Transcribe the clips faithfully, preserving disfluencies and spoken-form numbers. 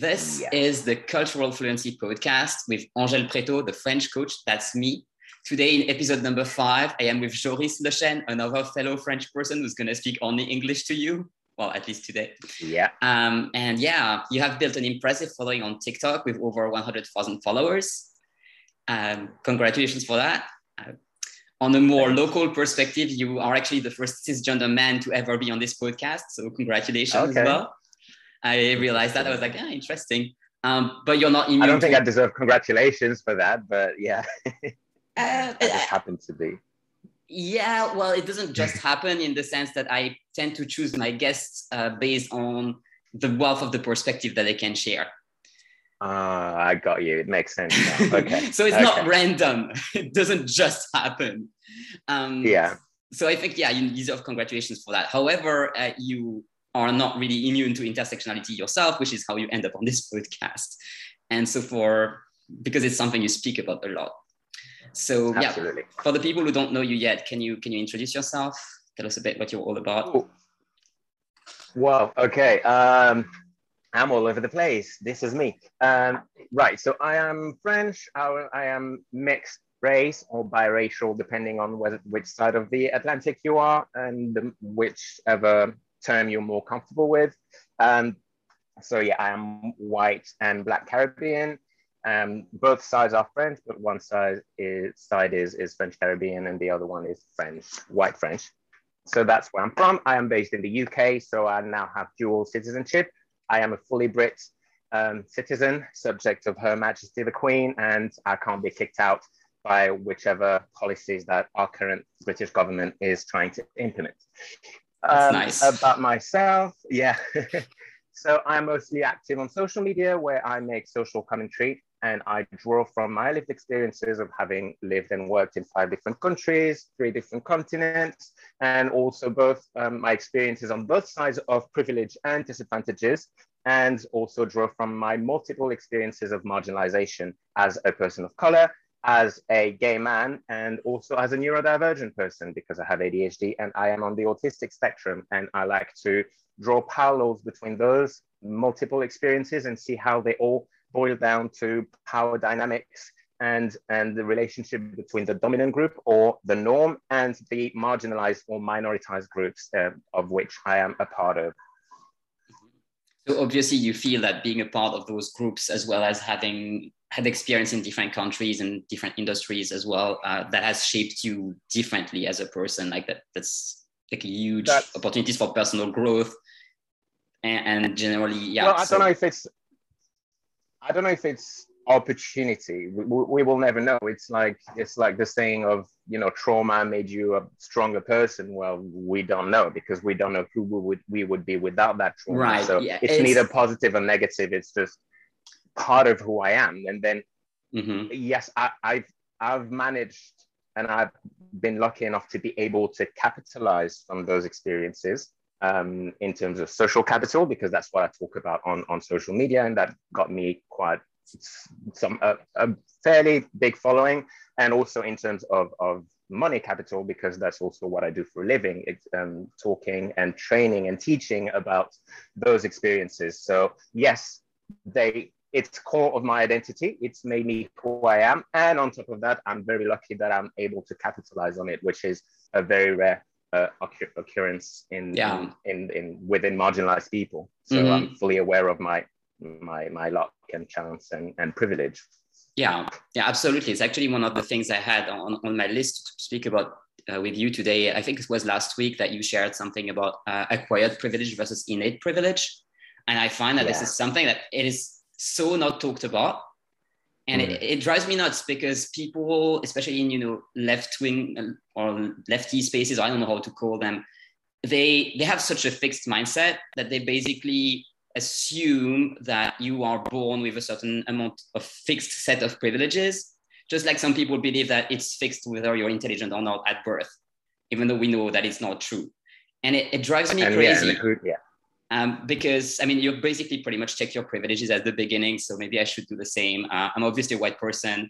This yeah. is the Cultural Fluency Podcast with Angèle Prêteau, the French coach. That's me. Today in episode number five, I am with Joris Le Chêne, another fellow French person who's going to speak only English to you. Well, at least today. Yeah. Um, and yeah, you have built an impressive following on TikTok with over one hundred thousand followers. Um, congratulations for that. Uh, on a more local perspective, you are actually the first cisgender man to ever be on this podcast. So congratulations okay. as well. I realized that. I was like, ah, interesting. Um, but you're not immune. I don't think I deserve congratulations for that, but yeah. uh, I just uh, happened to be. Yeah, well, it doesn't just happen in the sense that I tend to choose my guests uh, based on the wealth of the perspective that they can share. Ah, uh, I got you. It makes sense now. Okay. So it's okay. not random. It doesn't just happen. Um, yeah. So I think, yeah, you deserve congratulations for that. However, uh, you... are not really immune to intersectionality yourself, which is how you end up on this podcast. And so for, because it's something you speak about a lot. So Absolutely. yeah, for the people who don't know you yet, can you can you introduce yourself? Tell us a bit what you're all about. Ooh. Wow, okay. Um, I'm all over the place. This is me. Um, right, so I am French. I, I am mixed race or biracial, depending on whether, which side of the Atlantic you are and whichever term you're more comfortable with. Um, so yeah, I am white and Black Caribbean. Um, both sides are French, but one side is side is, is French Caribbean and the other one is French, white French. So that's where I'm from. I am based in the U K, so I now have dual citizenship. I am a fully Brit um, citizen, subject of Her Majesty the Queen, and I can't be kicked out by whichever policies that our current British government is trying to implement. That's um, nice. About myself, yeah. So I'm mostly active on social media where I make social commentary and I draw from my lived experiences of having lived and worked in five different countries, three different continents, and also both um, my experiences on both sides of privilege and disadvantages, and also draw from my multiple experiences of marginalization as a person of color, as a gay man, and also as a neurodivergent person, because I have A D H D and I am on the autistic spectrum, and I like to draw parallels between those multiple experiences and see how they all boil down to power dynamics and, and the relationship between the dominant group or the norm and the marginalized or minoritized groups uh, of which I am a part of. So obviously you feel that being a part of those groups, as well as having had experience in different countries and different industries as well, uh, that has shaped you differently as a person. Like that, that's like a huge that's, opportunities for personal growth and, and generally, yeah. Well, I so. don't know if it's, I don't know if it's opportunity. We, we will never know. It's like, it's like the saying of, you know, trauma made you a stronger person. Well, we don't know, because we don't know who we would, we would be without that trauma. Right. So yeah. it's, it's neither positive or negative. It's just part of who I am. And then mm-hmm. yes, I, I've I've managed and I've been lucky enough to be able to capitalize from those experiences um, in terms of social capital, because that's what I talk about on, on social media, and that got me quite some uh, a fairly big following, and also in terms of, of money capital, because that's also what I do for a living. It's um, talking and training and teaching about those experiences. So yes, they it's core of my identity. It's made me who I am. And on top of that, I'm very lucky that I'm able to capitalize on it, which is a very rare uh, occur- occurrence in, yeah. in, in, in within marginalized people. So mm-hmm. I'm fully aware of my my my luck and chance and, and privilege. Yeah, yeah, absolutely. It's actually one of the things I had on, on my list to speak about uh, with you today. I think it was last week that you shared something about uh, acquired privilege versus innate privilege. And I find that yeah. this is something that it is so not talked about, and mm. it, it drives me nuts, because people, especially in, you know, left-wing or lefty spaces, I don't know how to call them, they they have such a fixed mindset that they basically assume that you are born with a certain amount of fixed set of privileges, just like some people believe that it's fixed whether you're intelligent or not at birth, even though we know that it's not true. And it, it drives me and crazy. Yeah, yeah. Um, because, I mean, you basically pretty much check your privileges at the beginning, so maybe I should do the same. Uh, I'm obviously a white person,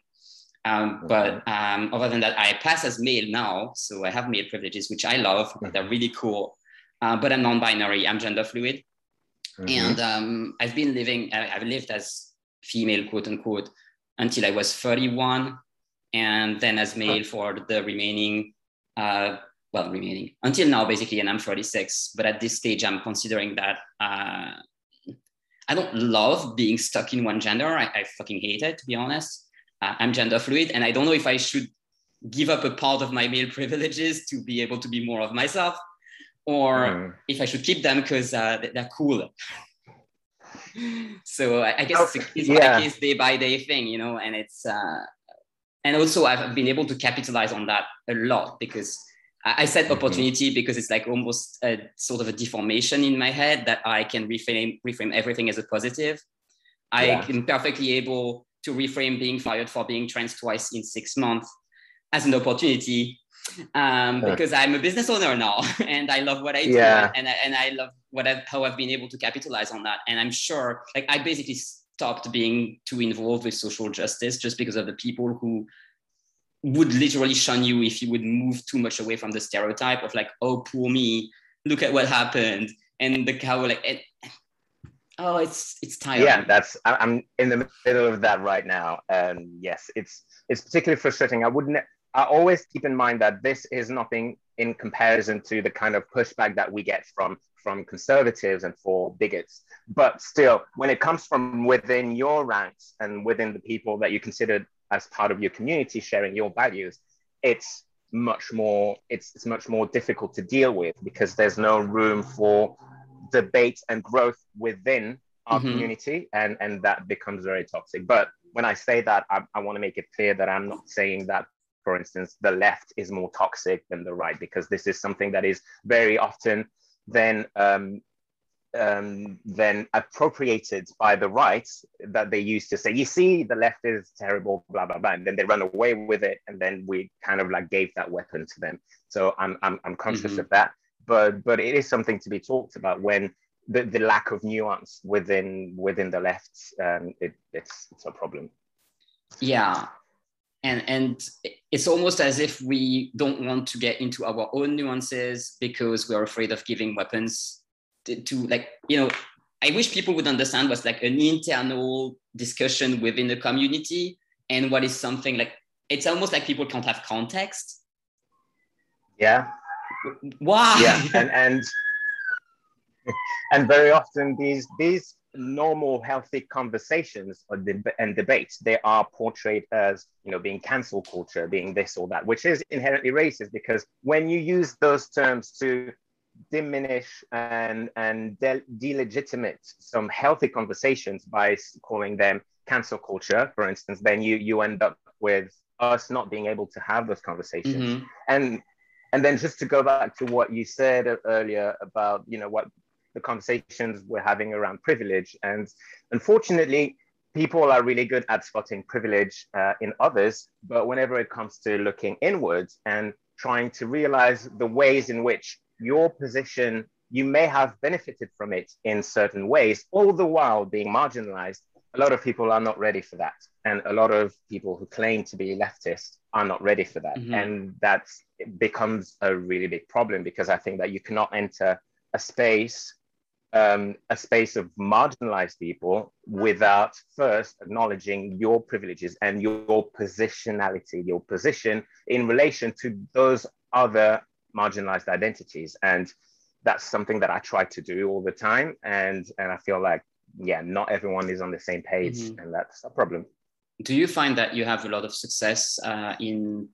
um, but um, other than that, I pass as male now, so I have male privileges, which I love. They're really cool, uh, but I'm non-binary, I'm gender fluid. Mm-hmm. And um, I've been living, I've lived as female, quote unquote, until I was thirty-one. And then as male for the remaining, uh, well, remaining until now, basically, and I'm thirty-six. But at this stage, I'm considering that uh, I don't love being stuck in one gender. I, I fucking hate it, to be honest. Uh, I'm gender fluid, and I don't know if I should give up a part of my male privileges to be able to be more of myself, or mm. if I should keep them because uh, they're cool. So I guess oh, it's a case yeah. by case, day by day thing, you know, and it's, uh, and also I've been able to capitalize on that a lot because I said opportunity mm-hmm. because it's like almost a sort of a deformation in my head that I can reframe, reframe everything as a positive. Yeah. I am perfectly able to reframe being fired for being trans twice in six months as an opportunity um, yeah. because I'm a business owner now and I love what I do yeah. and, I, and I love what I've, how I've been able to capitalize on that. And I'm sure, like, I basically stopped being too involved with social justice just because of the people who would literally shun you if you would move too much away from the stereotype of like, oh, poor me, look at what happened. And the cow, like, it, oh, it's it's tiring. Yeah, that's, I'm in the middle of that right now. And yes, it's it's particularly frustrating. I wouldn't, I always keep in mind that this is nothing in comparison to the kind of pushback that we get from, from conservatives and for bigots. But still, when it comes from within your ranks and within the people that you consider as part of your community sharing your values, it's much more it's, it's much more difficult to deal with because there's no room for debate and growth within our mm-hmm. community, and, and that becomes very toxic. But when I say that, I, I want to make it clear that I'm not saying that, for instance, the left is more toxic than the right, because this is something that is very often then um, Um, then appropriated by the right, that they used to say, you see, the left is terrible, blah, blah, blah. And then they run away with it. And then we kind of like gave that weapon to them. So I'm, I'm, I'm conscious mm-hmm. of that. But but it is something to be talked about when the, the lack of nuance within within the left, um, it, it's, it's a problem. Yeah. And, and it's almost as if we don't want to get into our own nuances because we're afraid of giving weapons to, like, you know, I wish people would understand what's like an internal discussion within the community and what is something like, it's almost like people can't have context. Yeah. Why? Yeah, and and, and very often these these normal healthy conversations or deb- and debates, they are portrayed as, you know, being cancel culture, being this or that, which is inherently racist, because when you use those terms to diminish and and de- delegitimate some healthy conversations by calling them cancel culture, for instance, then you you end up with us not being able to have those conversations. Mm-hmm. And and then just to go back to what you said earlier about, you know, what the conversations we're having around privilege, and unfortunately, people are really good at spotting privilege uh, in others, but whenever it comes to looking inwards and trying to realize the ways in which your position, you may have benefited from it in certain ways, all the while being marginalized, a lot of people are not ready for that. And a lot of people who claim to be leftist are not ready for that. Mm-hmm. And that becomes a really big problem, because I think that you cannot enter a space, um, a space of marginalized people without first acknowledging your privileges and your positionality, your position in relation to those other marginalized identities. And that's something that I try to do all the time, and and I feel like, yeah, not everyone is on the same page. Mm-hmm. And that's a problem. Do you find that you have a lot of success uh, in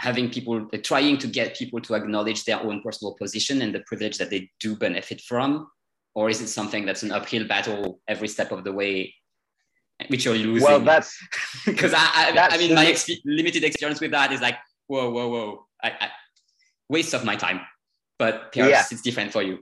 having people uh, trying to get people to acknowledge their own personal position and the privilege that they do benefit from, or is it something that's an uphill battle every step of the way, which you're losing? Well, that's because I I, that's I mean my exp- limited experience with that is like, whoa whoa whoa I, I waste of my time, but perhaps yeah. it's different for you.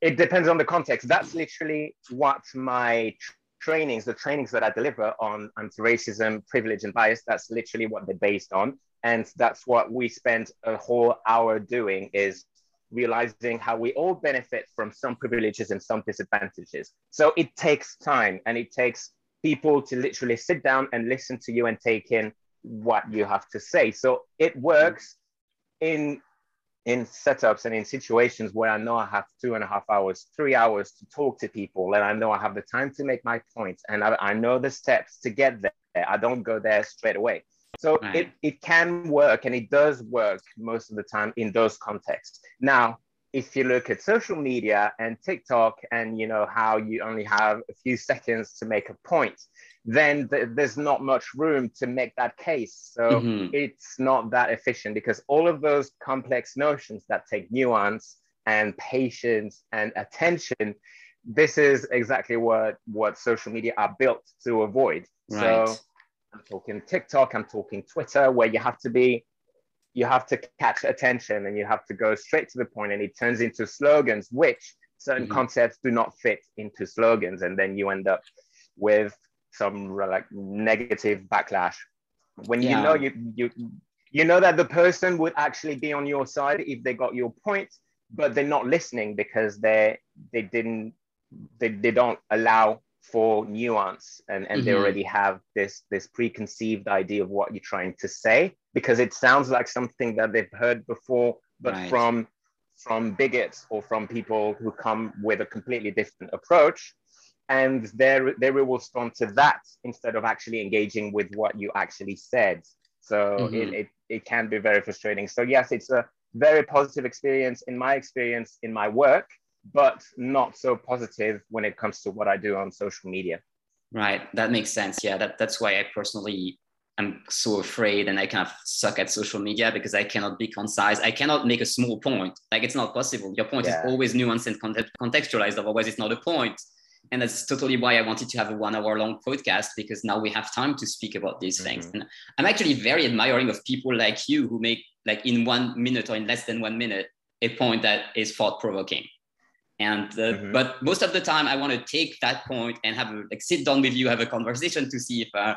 It depends on the context. That's literally what my trainings, the trainings that I deliver on anti-racism, privilege and bias, that's literally what they're based on. And that's what we spend a whole hour doing, is realizing how we all benefit from some privileges and some disadvantages. So it takes time, and it takes people to literally sit down and listen to you and take in what you have to say. So it works mm-hmm. in in setups and in situations where I know I have two and a half hours, three hours to talk to people, and I know I have the time to make my points, and I, I know the steps to get there. I don't go there straight away. So right. it, it can work, and it does work most of the time in those contexts. Now, if you look at social media and TikTok and, you know, how you only have a few seconds to make a point, then th- there's not much room to make that case. So mm-hmm. it's not that efficient, because all of those complex notions that take nuance and patience and attention, this is exactly what, what social media are built to avoid. Right. So I'm talking TikTok, I'm talking Twitter, where you have to be, you have to catch attention and you have to go straight to the point, and it turns into slogans, which certain mm-hmm. concepts do not fit into slogans. And then you end up with some like negative backlash when yeah. you know you, you you know that the person would actually be on your side if they got your point, but they're not listening because they they didn't they, they don't allow for nuance, and, and mm-hmm. they already have this this preconceived idea of what you're trying to say, because it sounds like something that they've heard before, but right. from from bigots or from people who come with a completely different approach. And they they will respond to that instead of actually engaging with what you actually said. So mm-hmm. it, it, it can be very frustrating. So yes, it's a very positive experience in my experience in my work, but not so positive when it comes to what I do on social media. Right, that makes sense. Yeah, that, that's why I personally am so afraid, and I kind of suck at social media, because I cannot be concise. I cannot make a small point. Like, it's not possible. Your point yeah. is always nuanced and contextualized, otherwise it's not a point. And that's totally why I wanted to have a one hour long podcast, because now we have time to speak about these mm-hmm. things. And I'm actually very admiring of people like you who make, like, in one minute or in less than one minute, a point that is thought provoking. And, uh, mm-hmm. but most of the time I want to take that point and have a, like, sit down with you, have a conversation to see if, uh,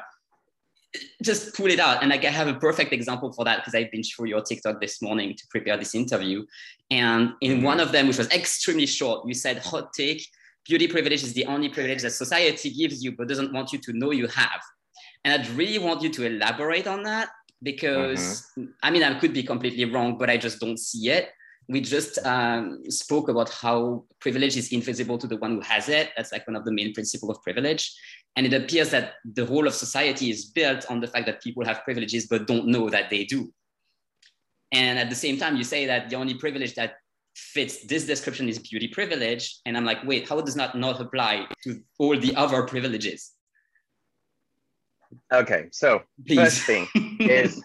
just pull it out. And, like, I have a perfect example for that, because I've been through your TikTok this morning to prepare this interview. And in mm-hmm. one of them, which was extremely short, you said hot take. Beauty privilege is the only privilege that society gives you, but doesn't want you to know you have. And I'd really want you to elaborate on that, because, mm-hmm. I mean, I could be completely wrong, but I just don't see it. We just um, spoke about how privilege is invisible to the one who has it. That's, like, one of the main principles of privilege. And it appears that the whole of society is built on the fact that people have privileges, but don't know that they do. And at the same time, you say that the only privilege that fits this description is beauty privilege, and I'm like, wait, how does that not apply to all the other privileges? Okay, so Please. First thing is,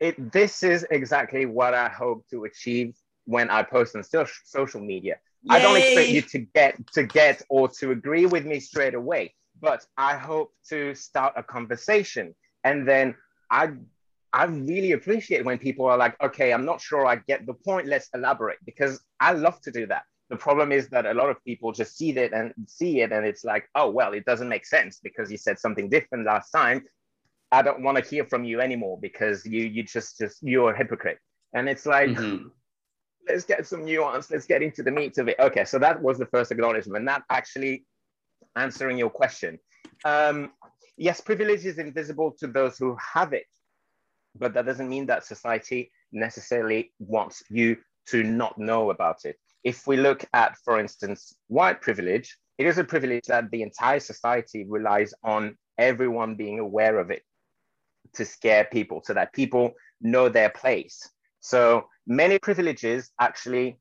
it. This is exactly what I hope to achieve when I post on so- social media. Yay! I don't expect you to get to get or to agree with me straight away, but I hope to start a conversation, and then I. I really appreciate when people are like, okay, I'm not sure I get the point, let's elaborate, because I love to do that. The problem is that a lot of people just see it and see it and it's like, oh, well, it doesn't make sense because you said something different last time. I don't want to hear from you anymore because you you just, just you're a hypocrite. And it's like, mm-hmm. let's get some nuance, let's get into the meat of it. Okay, so that was the first acknowledgement, and that actually answering your question. Um, yes, privilege is invisible to those who have it. But that doesn't mean that society necessarily wants you to not know about it. If we look at, for instance, white privilege, it is a privilege that the entire society relies on everyone being aware of it to scare people, so that people know their place. So many privileges actually,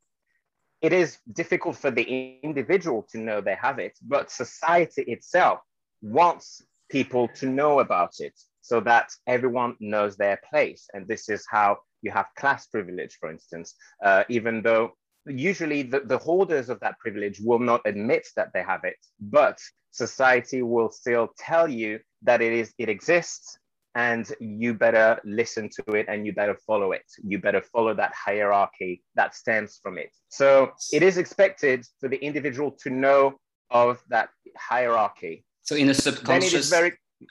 it is difficult for the individual to know they have it, but society itself wants people to know about it, so that everyone knows their place. And this is how you have class privilege, for instance, uh, even though usually the, the holders of that privilege will not admit that they have it, but society will still tell you that it is it exists, and you better listen to it and you better follow it. You better follow that hierarchy that stems from it. So it is expected for the individual to know of that hierarchy. So in a subconscious...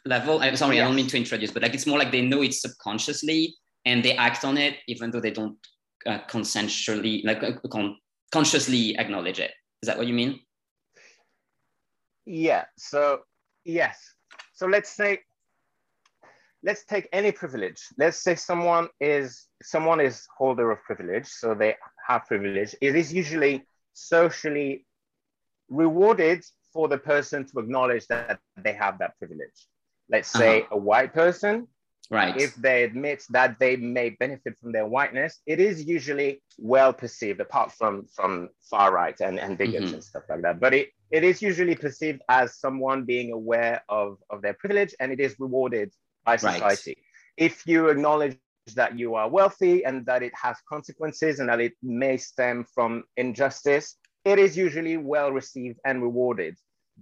level, I'm sorry, yes. I don't mean to introduce, but like it's more like they know it subconsciously and they act on it, even though they don't uh, consensually, like uh, con- consciously acknowledge it. Is that what you mean? Yeah. So yes. So let's say let's take any privilege. Let's say someone is someone is holder of privilege, so they have privilege. It is usually socially rewarded for the person to acknowledge that they have that privilege. Let's say uh-huh. a white person, right? If they admit that they may benefit from their whiteness, it is usually well perceived, apart from from far right and, and bigots mm-hmm. and stuff like that. But it, it is usually perceived as someone being aware of, of their privilege, and it is rewarded by society. Right. If you acknowledge that you are wealthy and that it has consequences and that it may stem from injustice, it is usually well received and rewarded.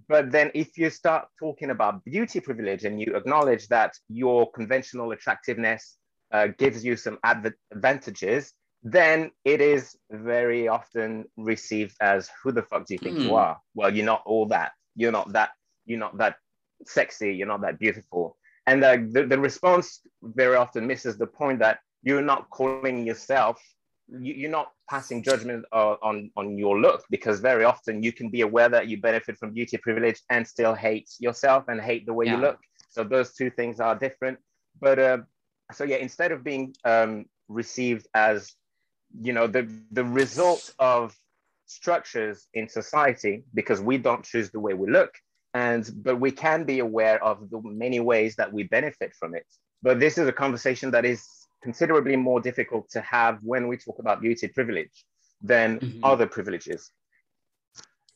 But then if you start talking about beauty privilege and you acknowledge that your conventional attractiveness uh, gives you some adv- advantages, then it is very often received as, who the fuck do you think mm. you are? Well, you're not all that. You're not that, you're not that sexy. You're not that beautiful. And the, the, the response very often misses the point that you're not calling yourself, you, you're not passing judgment uh, on, on your look, because very often you can be aware that you benefit from beauty privilege and still hate yourself and hate the way yeah. you look. So those two things are different. But uh, so yeah, instead of being um, received as, you know, the, the result of structures in society, because we don't choose the way we look, And, but we can be aware of the many ways that we benefit from it. But this is a conversation that is considerably more difficult to have when we talk about beauty privilege than mm-hmm. other privileges.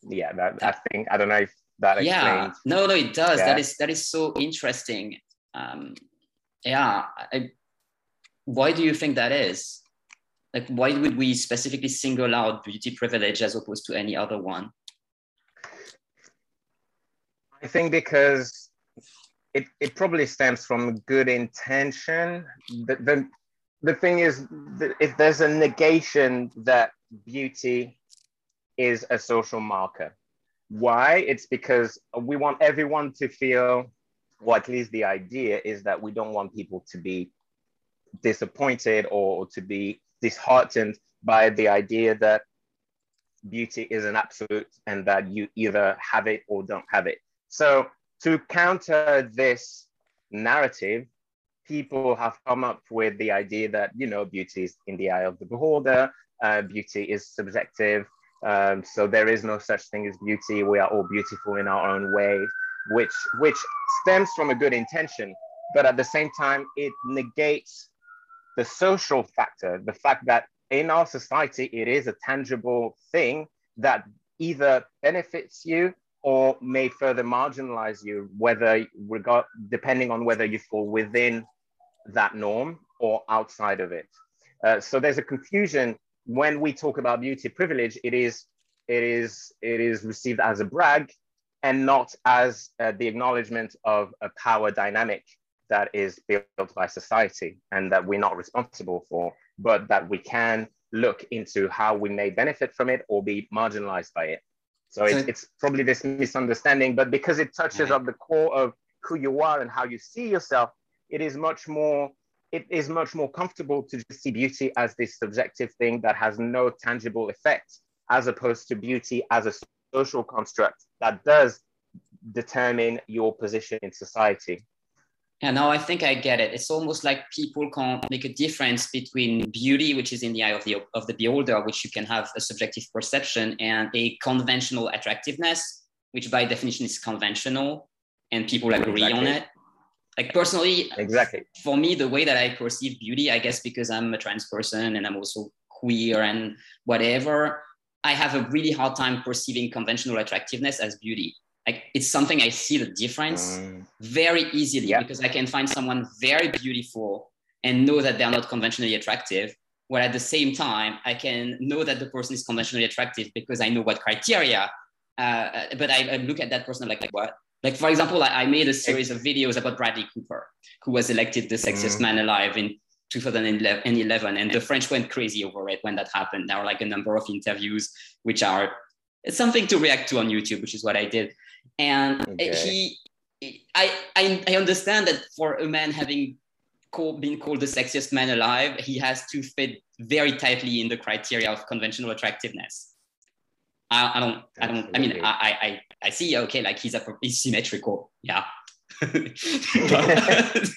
Yeah, that, that, I think, I don't know if that yeah. explains. No, no, it does. Yeah. That is that is so interesting. Um, yeah. I, why do you think that is? Like, why would we specifically single out beauty privilege as opposed to any other one? I think because it, it probably stems from good intention. The, the, the thing is, that if there's a negation that beauty is a social marker. Why? It's because we want everyone to feel, or at least the idea is that we don't want people to be disappointed or to be disheartened by the idea that beauty is an absolute and that you either have it or don't have it. So to counter this narrative, people have come up with the idea that, you know, beauty is in the eye of the beholder, uh, beauty is subjective, um, so there is no such thing as beauty, we are all beautiful in our own way, which, which stems from a good intention, but at the same time, it negates the social factor, the fact that in our society, it is a tangible thing that either benefits you or may further marginalize you, whether regard, depending on whether you fall within that norm or outside of it. Uh, so there's a confusion when we talk about beauty privilege. It is, it is, it is received as a brag, and not as uh, the acknowledgement of a power dynamic that is built by society and that we're not responsible for, but that we can look into how we may benefit from it or be marginalized by it. So it's, it's probably this misunderstanding, but because it touches on the core of who you are and how you see yourself, it is much more, it is much more comfortable to just see beauty as this subjective thing that has no tangible effect, as opposed to beauty as a social construct that does determine your position in society. Yeah, no, I think I get it. It's almost like people can't make a difference between beauty, which is in the eye of the of the beholder, which you can have a subjective perception, and a conventional attractiveness, which by definition is conventional, and people agree exactly. on it. Like personally, exactly. for me, the way that I perceive beauty, I guess because I'm a trans person and I'm also queer and whatever, I have a really hard time perceiving conventional attractiveness as beauty. Like it's something I see the difference mm. very easily yeah. because I can find someone very beautiful and know that they're not conventionally attractive. Where at the same time, I can know that the person is conventionally attractive because I know what criteria, uh, but I, I look at that person like, like what? Like, for example, I, I made a series of videos about Bradley Cooper, who was elected the sexiest mm. man alive in two thousand eleven. And the French went crazy over it when that happened. There were like a number of interviews, which are something to react to on YouTube, which is what I did. And okay. he, I, I, I understand that for a man having call, been called the sexiest man alive, he has to fit very tightly in the criteria of conventional attractiveness. I, I don't, I don't. I mean, I, I, I see. Okay, like he's a he's symmetrical. Yeah. but,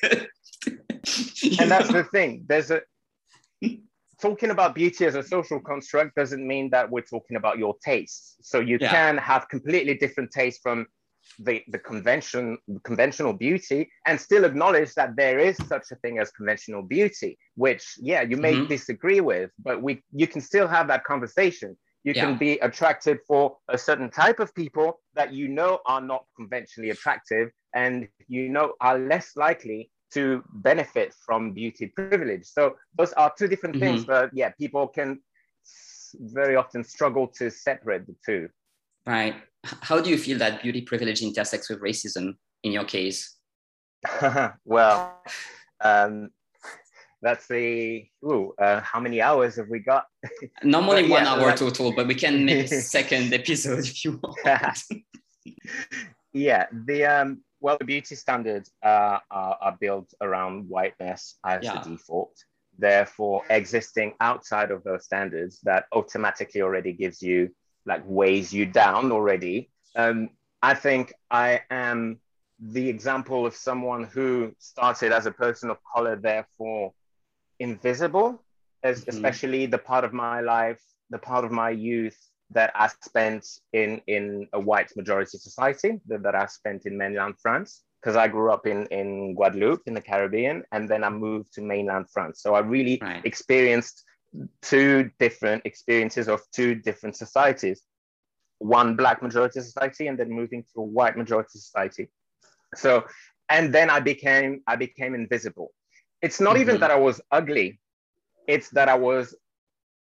And that's the thing. There's a talking about beauty as a social construct doesn't mean that we're talking about your tastes. So you yeah. can have completely different tastes from the the convention conventional beauty and still acknowledge that there is such a thing as conventional beauty, which yeah you may mm-hmm. disagree with, but we you can still have that conversation. You yeah. can be attracted for a certain type of people that you know are not conventionally attractive and you know are less likely to benefit from beauty privilege. So those are two different mm-hmm. things, but yeah, people can very often struggle to separate the two. Right. How do you feel that beauty privilege intersects with racism in your case? Well, um, that's the, ooh, uh, how many hours have we got? Not more than one yeah, hour like... total, but we can make a second episode if you want. Yeah, the, um, well, the beauty standards uh, are, are built around whiteness as yeah. the default. Therefore, existing outside of those standards that automatically already gives you like weighs you down already. Um, I think I am the example of someone who started as a person of color, therefore invisible, as mm-hmm. especially the part of my life, the part of my youth that I spent in, in a white majority society, that, that I spent in mainland France, because I grew up in, in Guadeloupe, in the Caribbean, and then I moved to mainland France. So I really right. experienced two different experiences of two different societies, one black majority society and then moving to a white majority society. So, and then I became, I became invisible. It's not mm-hmm. even that I was ugly. It's that I was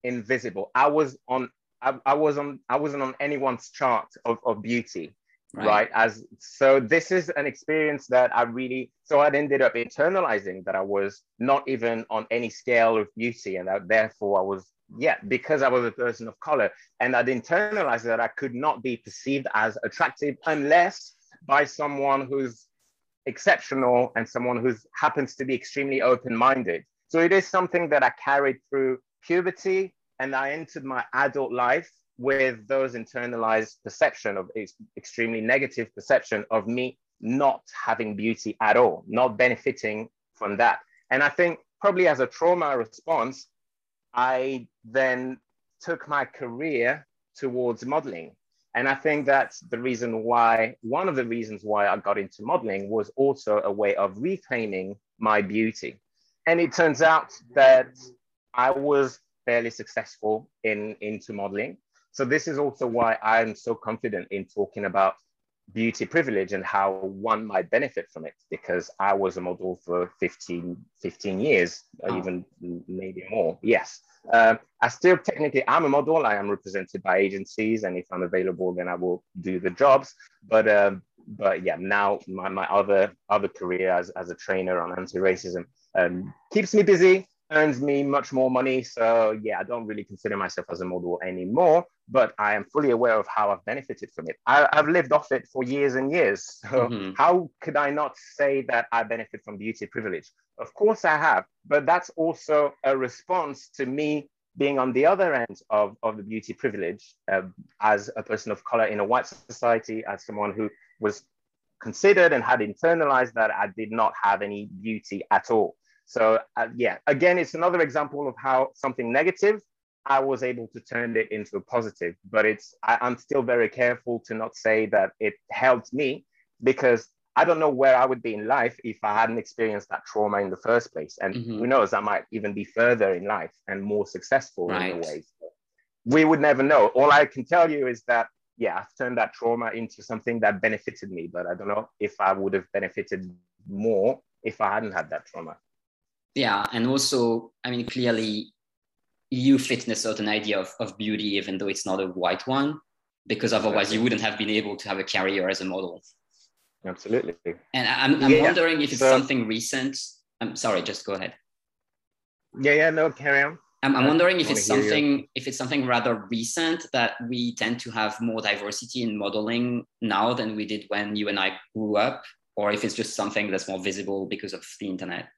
invisible. I was on, I, I was on, I wasn't on anyone's chart of, of beauty. Right. right. As, so this is an experience that I really, so I ended up internalizing that I was not even on any scale of beauty. And that therefore I was, yeah, because I was a person of color and I'd internalized that I could not be perceived as attractive unless by someone who's exceptional and someone who happens to be extremely open-minded. So it is something that I carried through puberty and I entered my adult life with those internalized perception of ex- extremely negative perception of me not having beauty at all, not benefiting from that. And I think probably as a trauma response, I then took my career towards modeling. And I think that's the reason why, one of the reasons why I got into modeling was also a way of reclaiming my beauty. And it turns out that I was fairly successful in into modeling. So this is also why I'm so confident in talking about beauty privilege and how one might benefit from it, because I was a model for fifteen, fifteen years, or oh. even maybe more, yes. Uh, I still technically, I'm a model, I am represented by agencies, and if I'm available, then I will do the jobs. But um, but yeah, now my, my other, other career as, as a trainer on anti-racism um, keeps me busy, earns me much more money. So yeah, I don't really consider myself as a model anymore, but I am fully aware of how I've benefited from it. I, I've lived off it for years and years. So mm-hmm. how could I not say that I benefit from beauty privilege? Of course I have, but that's also a response to me being on the other end of, of the beauty privilege uh, as a person of color in a white society, as someone who was considered and had internalized that I did not have any beauty at all. So uh, yeah, again, it's another example of how something negative, I was able to turn it into a positive, but it's, I, I'm still very careful to not say that it helped me, because I don't know where I would be in life if I hadn't experienced that trauma in the first place. And mm-hmm. who knows, I might even be further in life and more successful right. in a way. We would never know. All I can tell you is that, yeah, I've turned that trauma into something that benefited me, but I don't know if I would have benefited more if I hadn't had that trauma. Yeah, and also, I mean, clearly, you fit in a certain idea of, of beauty, even though it's not a white one, because otherwise you wouldn't have been able to have a career as a model. Absolutely. And I'm, I'm yeah. wondering if it's so, something recent. I'm sorry, just go ahead. Yeah, yeah, no, carry on. I'm, I'm wondering if it's something, if it's something rather recent that we tend to have more diversity in modeling now than we did when you and I grew up, or if it's just something that's more visible because of the internet.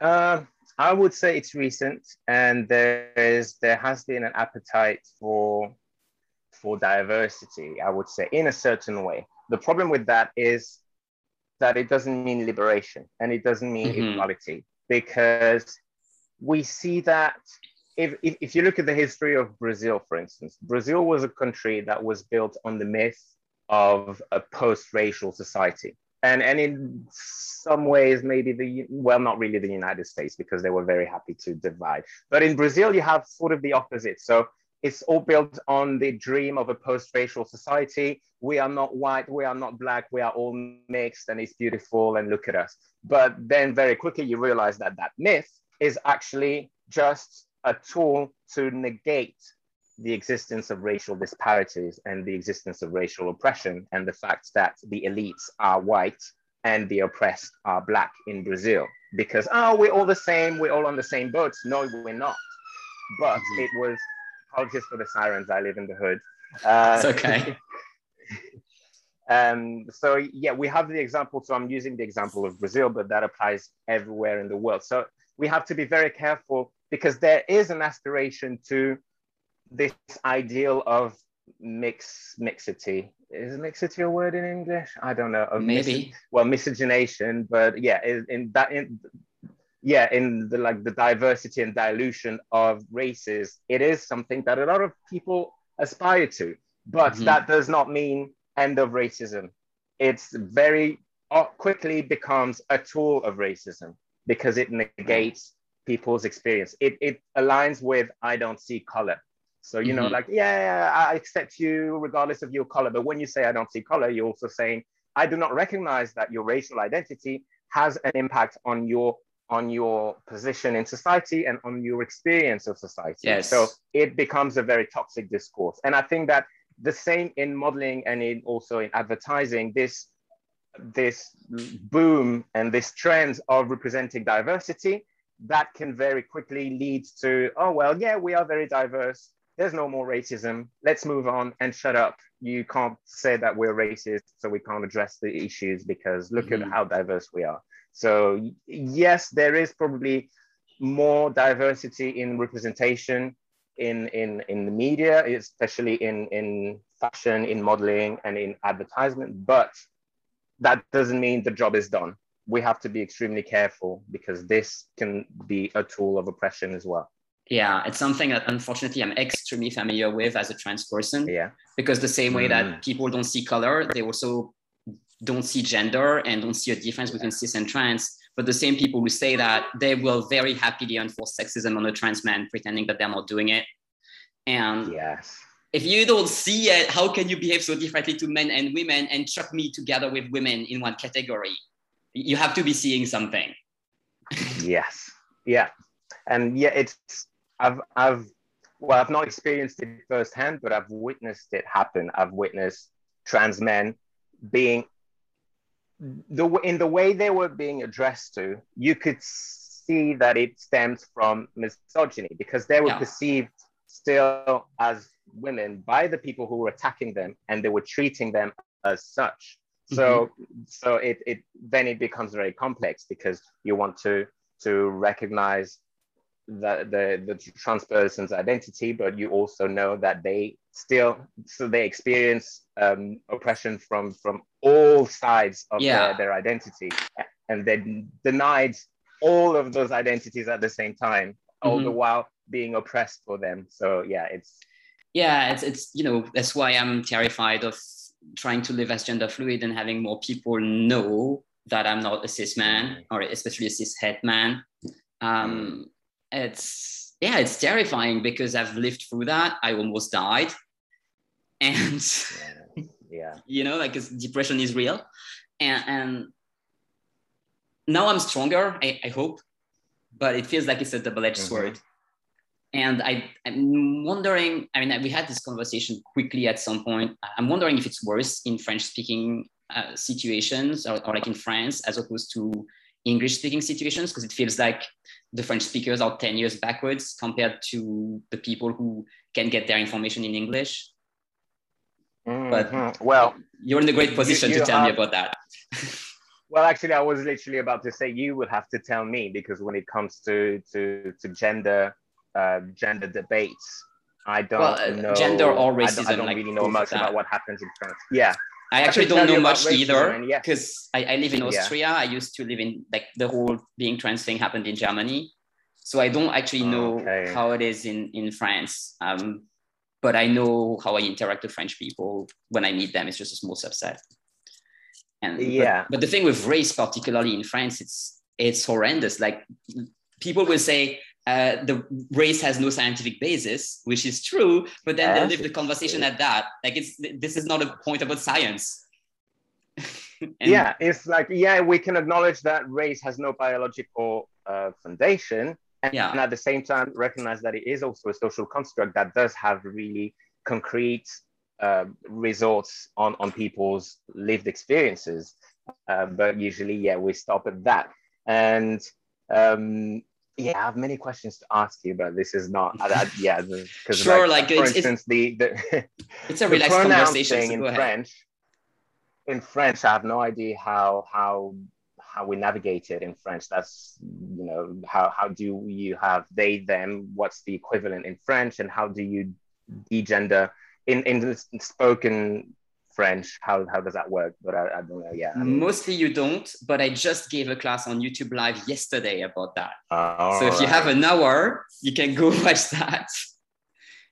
Uh, I would say it's recent, and there is there has been an appetite for for diversity, I would say, in a certain way. The problem with that is that it doesn't mean liberation and it doesn't mean mm-hmm. equality, because we see that if, if, if you look at the history of Brazil, for instance, Brazil was a country that was built on the myth of a post-racial society. And, and in some ways, maybe the, well, not really the United States, because they were very happy to divide. But in Brazil, you have sort of the opposite. So it's all built on the dream of a post-racial society. We are not white, we are not black, we are all mixed, and it's beautiful, and look at us. But then very quickly, you realize that that myth is actually just a tool to negate the existence of racial disparities and the existence of racial oppression, and the fact that the elites are white and the oppressed are black in Brazil, because, oh, we're all the same, we're all on the same boat. No, we're not. But mm-hmm. it was, apologies for the sirens, I live in the hood. Uh, it's okay. um, so yeah, we have the example, so I'm using the example of Brazil, but that applies everywhere in the world. So we have to be very careful, because there is an aspiration to this ideal of mix, mixity. Is mixity a word in English? I don't know. Of Maybe. Mis- well, miscegenation, but yeah, in, in that, in, yeah, in the like the diversity and dilution of races, it is something that a lot of people aspire to, but mm-hmm. that does not mean end of racism. It's very uh, quickly becomes a tool of racism, because it negates people's experience. It it aligns with, I don't see color. So, you know, mm-hmm. like, yeah, I accept you regardless of your color. But when you say I don't see color, you're also saying, I do not recognize that your racial identity has an impact on your on your position in society and on your experience of society. Yes. So it becomes a very toxic discourse. And I think that the same in modeling and in also in advertising, this, this boom and this trend of representing diversity, that can very quickly lead to, oh, well, yeah, we are very diverse. There's no more racism, let's move on and shut up. You can't say that we're racist, so we can't address the issues because look mm-hmm. at how diverse we are. So yes, there is probably more diversity in representation in, in, in the media, especially in, in fashion, in modeling and in advertisement, but that doesn't mean the job is done. We have to be extremely careful because this can be a tool of oppression as well. Yeah, it's something that unfortunately I'm extremely familiar with as a trans person. Yeah. Because the same way mm. that people don't see color, they also don't see gender and don't see a difference yeah. between cis and trans. But the same people who say that, they will very happily enforce sexism on a trans man, pretending that they're not doing it. And yes. if you don't see it, how can you behave so differently to men and women and chuck me together with women in one category? You have to be seeing something. Yes. Yeah. And yeah, it's, I've, I've, well, I've not experienced it firsthand, but I've witnessed it happen. I've witnessed trans men being, the in the way they were being addressed to, you could see that it stems from misogyny, because they were yeah. perceived still as women by the people who were attacking them, and they were treating them as such. So, mm-hmm. so it, it, then it becomes very complex, because you want to, to recognize The, the the trans person's identity, but you also know that they still so they experience um, oppression from from all sides of yeah. their, their identity, and they're denied all of those identities at the same time, mm-hmm. all the while being oppressed for them. So yeah, it's yeah, it's it's you know that's why I'm terrified of trying to live as gender fluid and having more people know that I'm not a cis man, or especially a cis het man. Um, It's, yeah, it's terrifying, because I've lived through that. I almost died. And, yeah, yeah. you know, like depression is real. And, and now I'm stronger, I, I hope, but it feels like it's a double-edged mm-hmm. sword. And I, I'm wondering, I mean, we had this conversation quickly at some point. I'm wondering if it's worse in French-speaking uh, situations or, or like in France, as opposed to English-speaking situations, because it feels like the French speakers are ten years backwards compared to the people who can get their information in English. Mm-hmm. But well, you're in a great position you, you to tell have, me about that. Well, actually, I was literally about to say you would have to tell me, because when it comes to to, to gender uh, gender debates, I don't well, know. Gender or racism. I don't, I don't like really know much about what happens in France. Yeah. I actually I don't know much either, because yeah. I, I live in Austria. Yeah. I used to live in, like, the whole being trans thing happened in Germany. So I don't actually know okay. how it is in, in France. Um, but I know how I interact with French people when I meet them. It's just a small subset. And yeah. But, but the thing with race, particularly in France, it's it's horrendous. Like, people will say, Uh, the race has no scientific basis, which is true, but then they leave the conversation at that. Like, it's this is not a point about science. Yeah, it's like, yeah, we can acknowledge that race has no biological uh, foundation, and, yeah. and at the same time recognize that it is also a social construct that does have really concrete uh, results on, on people's lived experiences. Uh, but usually, yeah, we stop at that. And um, yeah, I have many questions to ask you, but this is not. Uh, yeah, because sure, like, like for it's, instance, it's, the, the it's a relaxed conversation so in ahead. French. In French, I have no idea how how how we navigate it in French. That's, you know, how how do you have they them? What's the equivalent in French, and how do you degender in in the spoken French? How how does that work? But I, I don't know. Yeah, I mean, mostly you don't. But I just gave a class on YouTube Live yesterday about that. Uh, so if right. you have an hour, you can go watch that.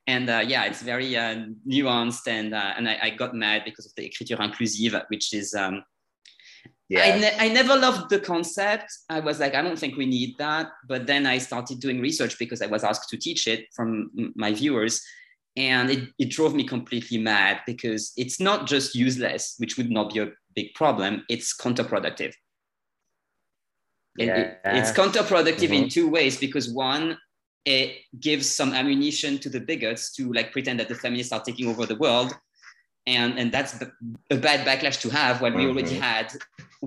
And uh, yeah, it's very uh, nuanced. And uh, and I, I got mad because of the écriture inclusive, which is um, yeah. I ne- I never loved the concept. I was like, I don't think we need that. But then I started doing research because I was asked to teach it from my viewers. And it, it drove me completely mad because it's not just useless, which would not be a big problem. It's counterproductive. Yeah. It, it's counterproductive mm-hmm. in two ways, because one, it gives some ammunition to the bigots to, like, pretend that the feminists are taking over the world. And, and that's a bad backlash to have when mm-hmm. we already had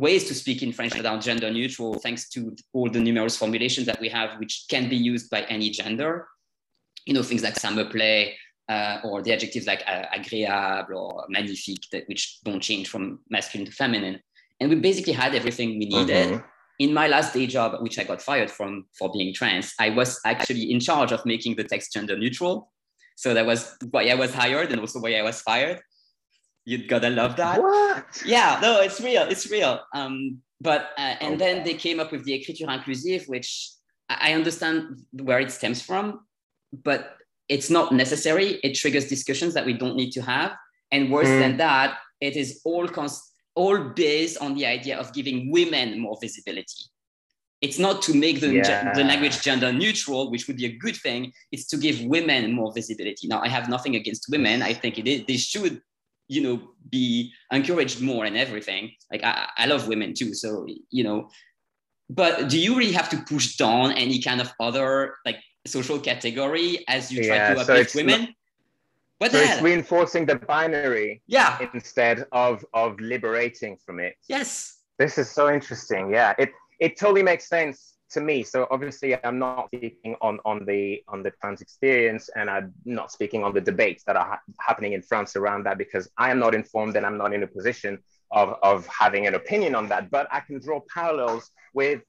ways to speak in French that are gender neutral, thanks to all the numerous formulations that we have, which can be used by any gender. You know, things like ça me plaît, Uh, or the adjectives like uh, agréable or magnifique, that, which don't change from masculine to feminine. And we basically had everything we needed. Mm-hmm. In my last day job, which I got fired from for being trans, I was actually in charge of making the text gender neutral. So that was why I was hired and also why I was fired. You'd gotta love that. What? Yeah, no, it's real, it's real. Um, but, uh, and okay. then they came up with the écriture inclusive, which I understand where it stems from, but it's not necessary. It triggers discussions that we don't need to have. And worse mm. than that, it is all cons- all based on the idea of giving women more visibility. It's not to make the, yeah. ge- the language gender neutral, which would be a good thing. It's to give women more visibility. Now, I have nothing against women. I think it is, they should, you know, be encouraged more and everything. Like, I, I love women too, so, you know. But do you really have to push down any kind of other, like, social category as you try yeah, to uplift so women? Not, what the so hell? It's reinforcing the binary yeah. instead of, of liberating from it. Yes. This is so interesting. Yeah, it it totally makes sense to me. So obviously I'm not speaking on, on the on the trans experience, and I'm not speaking on the debates that are ha- happening in France around that, because I am not informed and I'm not in a position of, of having an opinion on that. But I can draw parallels with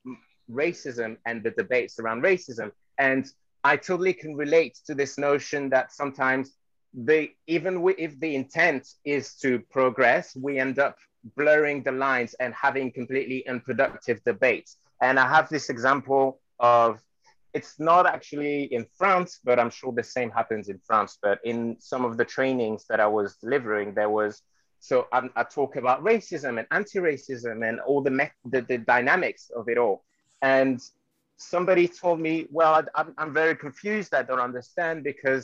racism and the debates around racism. And I totally can relate to this notion that sometimes they, even w- if the intent is to progress, we end up blurring the lines and having completely unproductive debates. And I have this example of, it's not actually in France, but I'm sure the same happens in France. But in some of the trainings that I was delivering, there was, so I, I talk about racism and anti-racism and all the, me- the, the dynamics of it all. And somebody told me, well, I'm, I'm very confused. I don't understand, because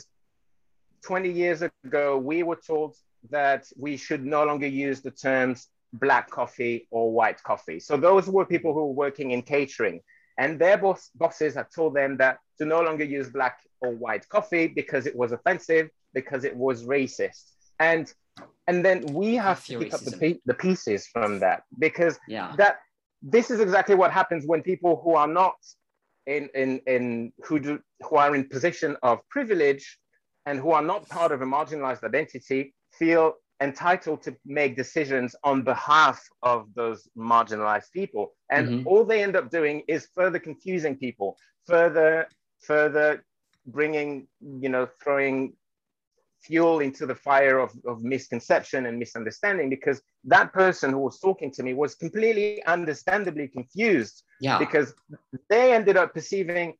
twenty years ago, we were told that we should no longer use the terms black coffee or white coffee. So those were people who were working in catering, and their boss, bosses had told them that to no longer use black or white coffee because it was offensive, because it was racist. And and then we have to pick racism. up the, the pieces from that, because yeah. that this is exactly what happens when people who are not In, in, in who do who are in position of privilege and who are not part of a marginalized identity feel entitled to make decisions on behalf of those marginalized people. And mm-hmm. all they end up doing is further confusing people, further, further bringing, you know, throwing fuel into the fire of, of misconception and misunderstanding, because that person who was talking to me was completely understandably confused, yeah. because they ended up perceiving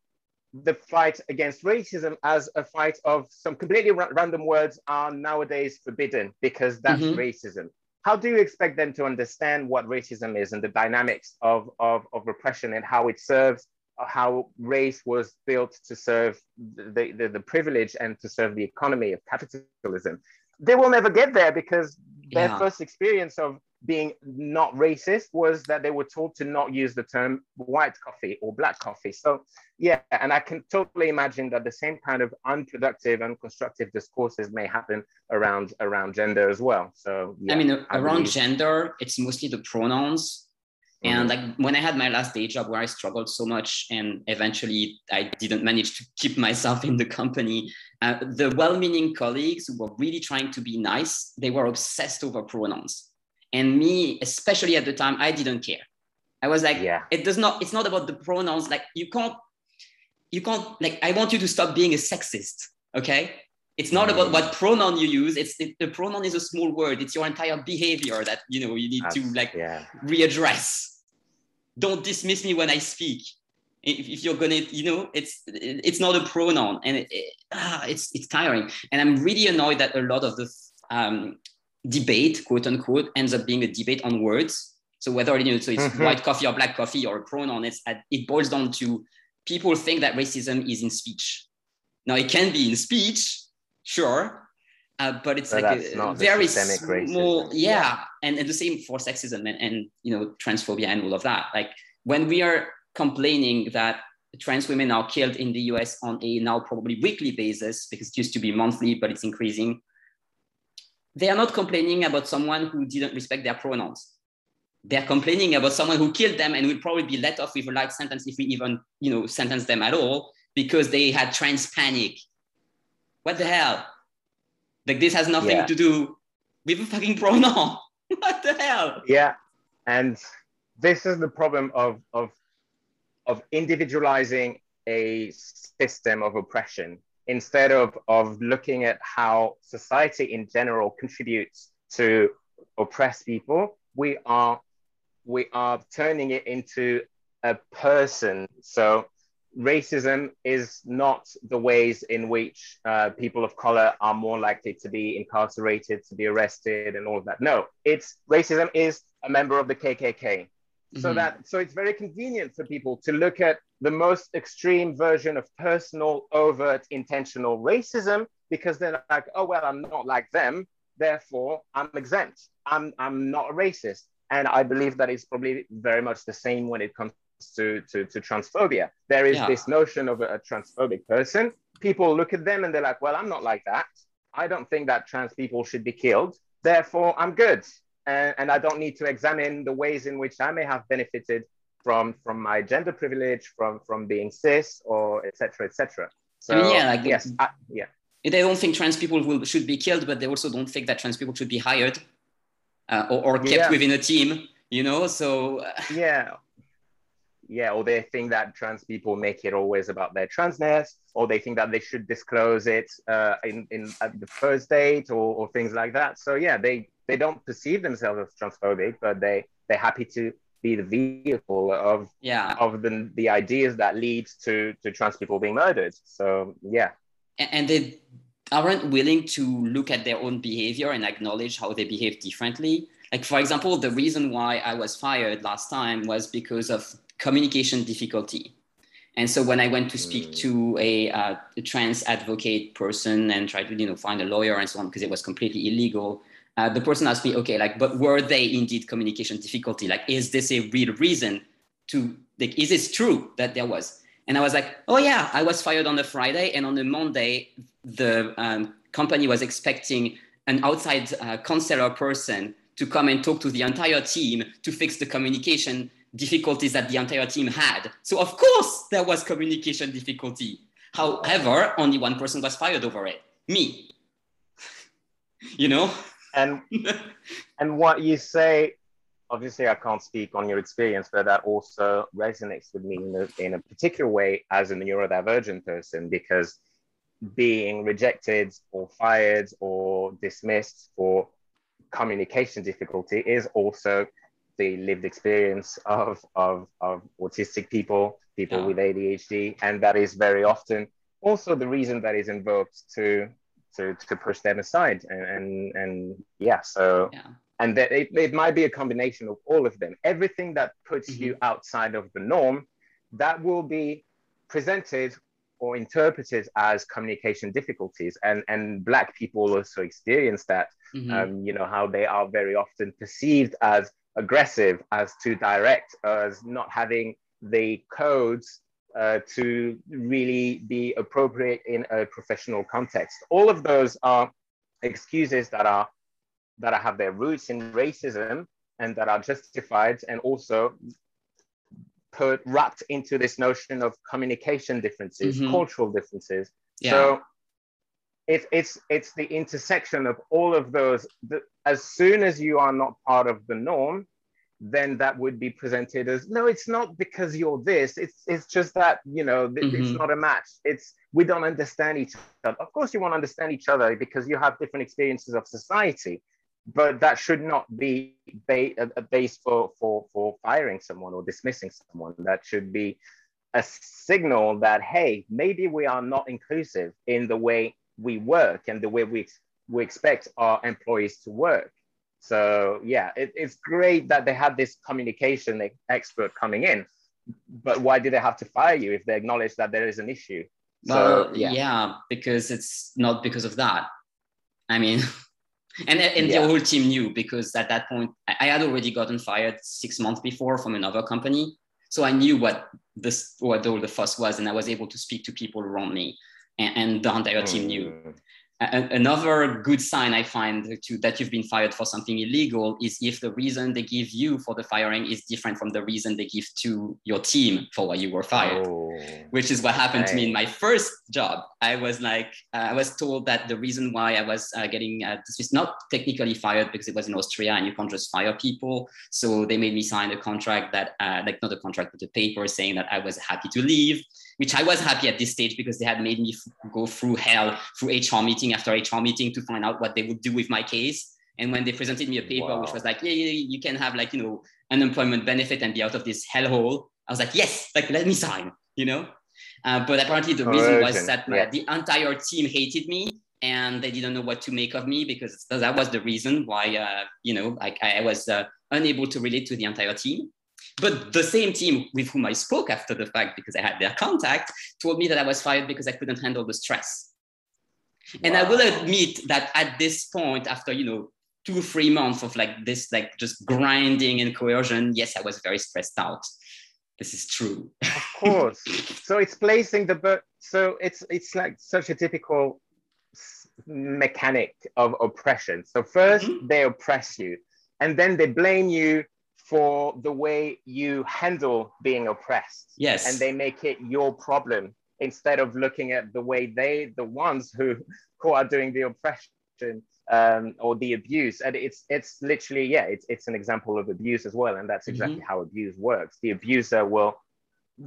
the fight against racism as a fight of some completely ra- random words are nowadays forbidden because that's mm-hmm. racism. How do you expect them to understand what racism is and the dynamics of, of, of repression and how it serves, how race was built to serve the, the, the privilege and to serve the economy of capitalism? They will never get there because their yeah. first experience of being not racist was that they were told to not use the term white coffee or black coffee. So yeah, and I can totally imagine that the same kind of unproductive, unconstructive discourses may happen around around gender as well. So yeah, I mean, I around believe. gender, it's mostly the pronouns. Mm-hmm. And like when I had my last day job where I struggled so much and eventually I didn't manage to keep myself in the company, uh, the well-meaning colleagues who were really trying to be nice, they were obsessed over pronouns. And me, especially at the time, I didn't care. I was like, yeah. it does not, it's not about the pronouns. Like you can't, you can't, like, I want you to stop being a sexist. Okay. It's not mm-hmm. about what pronoun you use. It's it, the pronoun is a small word. It's your entire behavior that, you know, you need That's, to like yeah. readdress. Don't dismiss me when I speak. If, if you're going to, you know, it's, it's not a pronoun and it, it, ah, it's, it's tiring. And I'm really annoyed that a lot of the, um, debate, quote unquote, ends up being a debate on words. So whether, you know, so it's mm-hmm. white coffee or black coffee or a pronoun, it's, it boils down to people think that racism is in speech. Now it can be in speech, sure, uh, but it's but like a very small, yeah. yeah. And, and the same for sexism and, and, you know, transphobia and all of that. Like when we are complaining that trans women are killed in the U S on a now probably weekly basis, because it used to be monthly, but it's increasing. They are not complaining about someone who didn't respect their pronouns. They're complaining about someone who killed them and will probably be let off with a light sentence if we even, you know, sentence them at all because they had trans panic. What the hell? Like this has nothing yeah. to do with a fucking pronoun. What the hell? Yeah, and this is the problem of, of, of individualizing a system of oppression instead of, of looking at how society in general contributes to oppressed people. We are, we are turning it into a person. So racism is not the ways in which uh, people of color are more likely to be incarcerated, to be arrested and all of that. No, it's racism is a member of the K K K. So mm-hmm. that so it's very convenient for people to look at the most extreme version of personal, overt, intentional racism, because they're like, oh, well, I'm not like them, therefore I'm exempt. I'm I'm not a racist. And I believe that it's probably very much the same when it comes to, to, to transphobia. There is yeah. this notion of a, a transphobic person. People look at them and they're like, well, I'm not like that. I don't think that trans people should be killed. Therefore, I'm good. And, and I don't need to examine the ways in which I may have benefited from from my gender privilege, from from being cis, or et cetera, et cetera. So I mean, yeah, like yes, I, yeah. They don't think trans people will should be killed, but they also don't think that trans people should be hired uh, or, or kept yeah. within a team. You know, so uh... yeah, yeah. Or they think that trans people make it always about their transness, or they think that they should disclose it uh, in in at the first date, or, or things like that. So yeah, they. They don't perceive themselves as transphobic, but they, they're happy to be the vehicle of yeah. of the, the ideas that lead to, to trans people being murdered. So, yeah. And, and they aren't willing to look at their own behavior and acknowledge how they behave differently. Like, for example, the reason why I was fired last time was because of communication difficulty. And so when I went to speak mm. to a, uh, a trans advocate person and tried to, you know, find a lawyer and so on, because it was completely illegal, Uh, the person asked me, okay, like, but were they indeed communication difficulty? Like, is this a real reason to, like, is this true that there was? And I was like, oh yeah, I was fired on a Friday, and on a Monday, the um, company was expecting an outside uh, counselor person to come and talk to the entire team to fix the communication difficulties that the entire team had. So of course there was communication difficulty. However, only one person was fired over it, me, you know? And and what you say, obviously I can't speak on your experience, but that also resonates with me in a, in a particular way as a neurodivergent person, because being rejected or fired or dismissed for communication difficulty is also the lived experience of, of, of autistic people, people yeah. with A D H D. And that is very often also the reason that is invoked to to, to push them aside. And, and, and yeah, so, yeah. and that it, it might be a combination of all of them. Everything that puts mm-hmm. you outside of the norm, that will be presented or interpreted as communication difficulties. And, and Black people also experience that, mm-hmm. um, you know, how they are very often perceived as aggressive, as too direct, as not having the codes uh, to really be appropriate in a professional context. All of those are excuses that are that have their roots in racism and that are justified and also Put, wrapped into this notion of communication differences, mm-hmm. cultural differences. Yeah. So it's it's it's the intersection of all of those. The, as soon as you are not part of the norm, then that would be presented as no, it's not because you're this. It's it's just that you know th- mm-hmm. it's not a match. It's we don't understand each other. Of course, you want to understand each other because you have different experiences of society. But that should not be a base for, for, for firing someone or dismissing someone. That should be a signal that, hey, maybe we are not inclusive in the way we work and the way we, we expect our employees to work. So yeah, it, it's great that they had this communication expert coming in, but why do they have to fire you if they acknowledge that there is an issue? Well, so, yeah. yeah, because it's not because of that. I mean... And, and yeah. the whole team knew, because at that point, I had already gotten fired six months before from another company. So I knew what this, what all the fuss was, and I was able to speak to people around me, and, and the entire team knew. A- another good sign I find to, that you've been fired for something illegal is if the reason they give you for the firing is different from the reason they give to your team for why you were fired, oh, which is what happened right. to me in my first job. I was like, uh, I was told that the reason why I was uh, getting, uh, this was not technically fired because it was in Austria and you can't just fire people. So they made me sign a contract that, uh, like not a contract, but a paper saying that I was happy to leave, which I was happy at this stage because they had made me f- go through hell, through H R meeting after H R meeting to find out what they would do with my case. And when they presented me a paper, wow. which was like, yeah, yeah, you can have like, you know, unemployment benefit and be out of this hellhole. I was like, yes, like let me sign, you know? Uh, but apparently the reason oh, okay. was that yeah. the entire team hated me and they didn't know what to make of me because that was the reason why, uh, you know, like I was uh, unable to relate to the entire team. But the same team with whom I spoke after the fact, because I had their contact, told me that I was fired because I couldn't handle the stress. Wow. And I will admit that at this point, after, you know, two, three months of like this, like just grinding and coercion, yes, I was very stressed out. This is true. Of course. So it's placing the, bur- so it's, it's like such a typical mechanic of oppression. So first mm-hmm. they oppress you and then they blame you for the way you handle being oppressed. Yes. And they make it your problem instead of looking at the way they, the ones who, who are doing the oppression um, or the abuse. And it's it's literally, yeah, it's it's an example of abuse as well. And that's exactly mm-hmm. how abuse works. The abuser will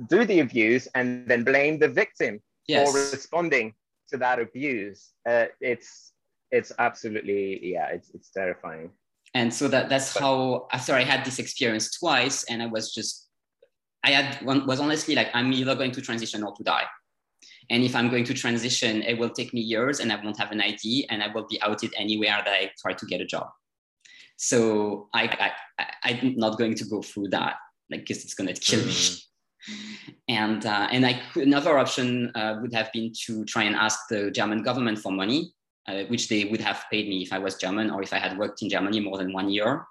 do the abuse and then blame the victim yes. for responding to that abuse. Uh, it's it's absolutely, yeah, it's it's terrifying. And so that, that's how, after I had this experience twice, and I was just, I had one was honestly like, I'm either going to transition or to die. And if I'm going to transition, it will take me years and I won't have an I D and I will be outed anywhere that I try to get a job. So I, I, I, I'm not going to go through that, like, because it's going to kill me. And uh, and I could, another option uh, would have been to try and ask the German government for money. Uh, which they would have paid me if I was German or if I had worked in Germany more than one year.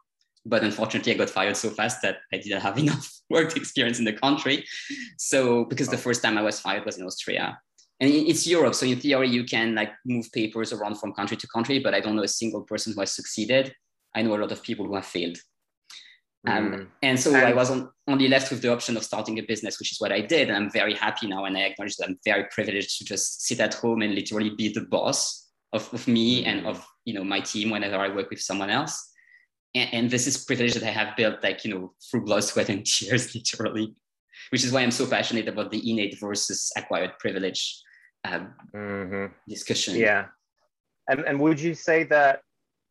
But unfortunately, I got fired so fast that I didn't have enough work experience in the country. So because the first time I was fired was in Austria. And it's Europe. So in theory, you can like move papers around from country to country, but I don't know a single person who has succeeded. I know a lot of people who have failed. Um, mm. And so and I was on, only left with the option of starting a business, which is what I did. And I'm very happy now. And I acknowledge that I'm very privileged to just sit at home and literally be the boss Of, of me and of, you know, my team whenever I work with someone else. And, and this is privilege that I have built, like, you know, through blood, sweat and tears, literally, which is why I'm so passionate about the innate versus acquired privilege. um, mm-hmm. discussion. Yeah. And, and would you say that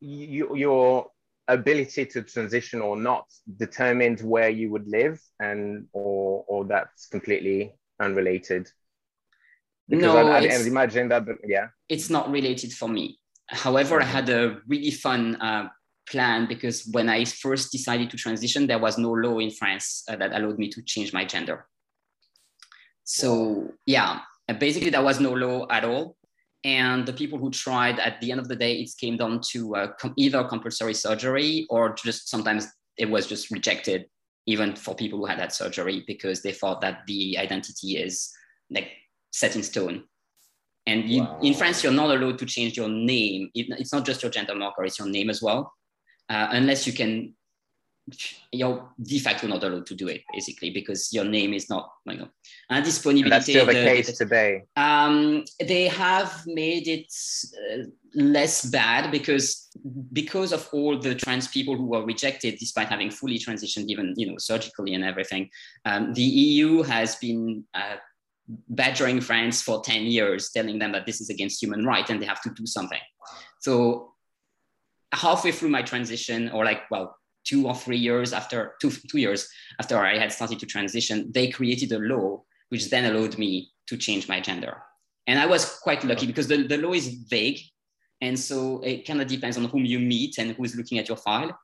you, your ability to transition or not determined where you would live, and or or that's completely unrelated? Because no, I, I, I imagine that, yeah. It's not related for me. However, mm-hmm. I had a really fun uh, plan, because when I first decided to transition, there was no law in France uh, that allowed me to change my gender. So yeah, basically there was no law at all. And the people who tried, at the end of the day, it came down to uh, com- either compulsory surgery, or just sometimes it was just rejected, even for people who had had surgery, because they thought that the identity is like set in stone. And you, wow. in France, you're not allowed to change your name. It, it's not just your gender marker, it's your name as well. Uh, unless you can, you're de facto not allowed to do it, basically, because your name is not, you know, indisponibility. That's still the, the case the, today. Um, they have made it uh, less bad because because of all the trans people who were rejected, despite having fully transitioned, even, you know, surgically and everything. Um, the E U has been uh, badgering France for ten years, telling them that this is against human rights and they have to do something. So halfway through my transition, or like, well, two or three years after, two, two years after I had started to transition, they created a law which then allowed me to change my gender. And I was quite lucky because the, the law is vague. And so it kind of depends on whom you meet and who's looking at your file.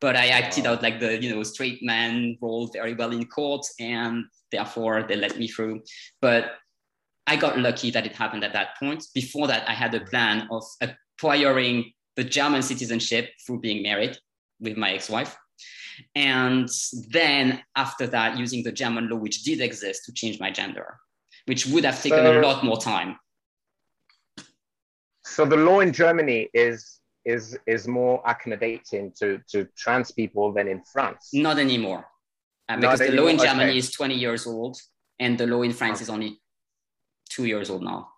But I acted out like the, you know, straight man role very well in court, and therefore they let me through. But I got lucky that it happened at that point. Before that, I had a plan of acquiring the German citizenship through being married with my ex-wife. And then after that, using the German law, which did exist, to change my gender, which would have taken so, a lot more time. So the law in Germany is is is more accommodating to, to trans people than in France? Not anymore. Uh, because Not the law anymore. in Germany okay. is twenty years old, and the law in France okay. is only two years old now.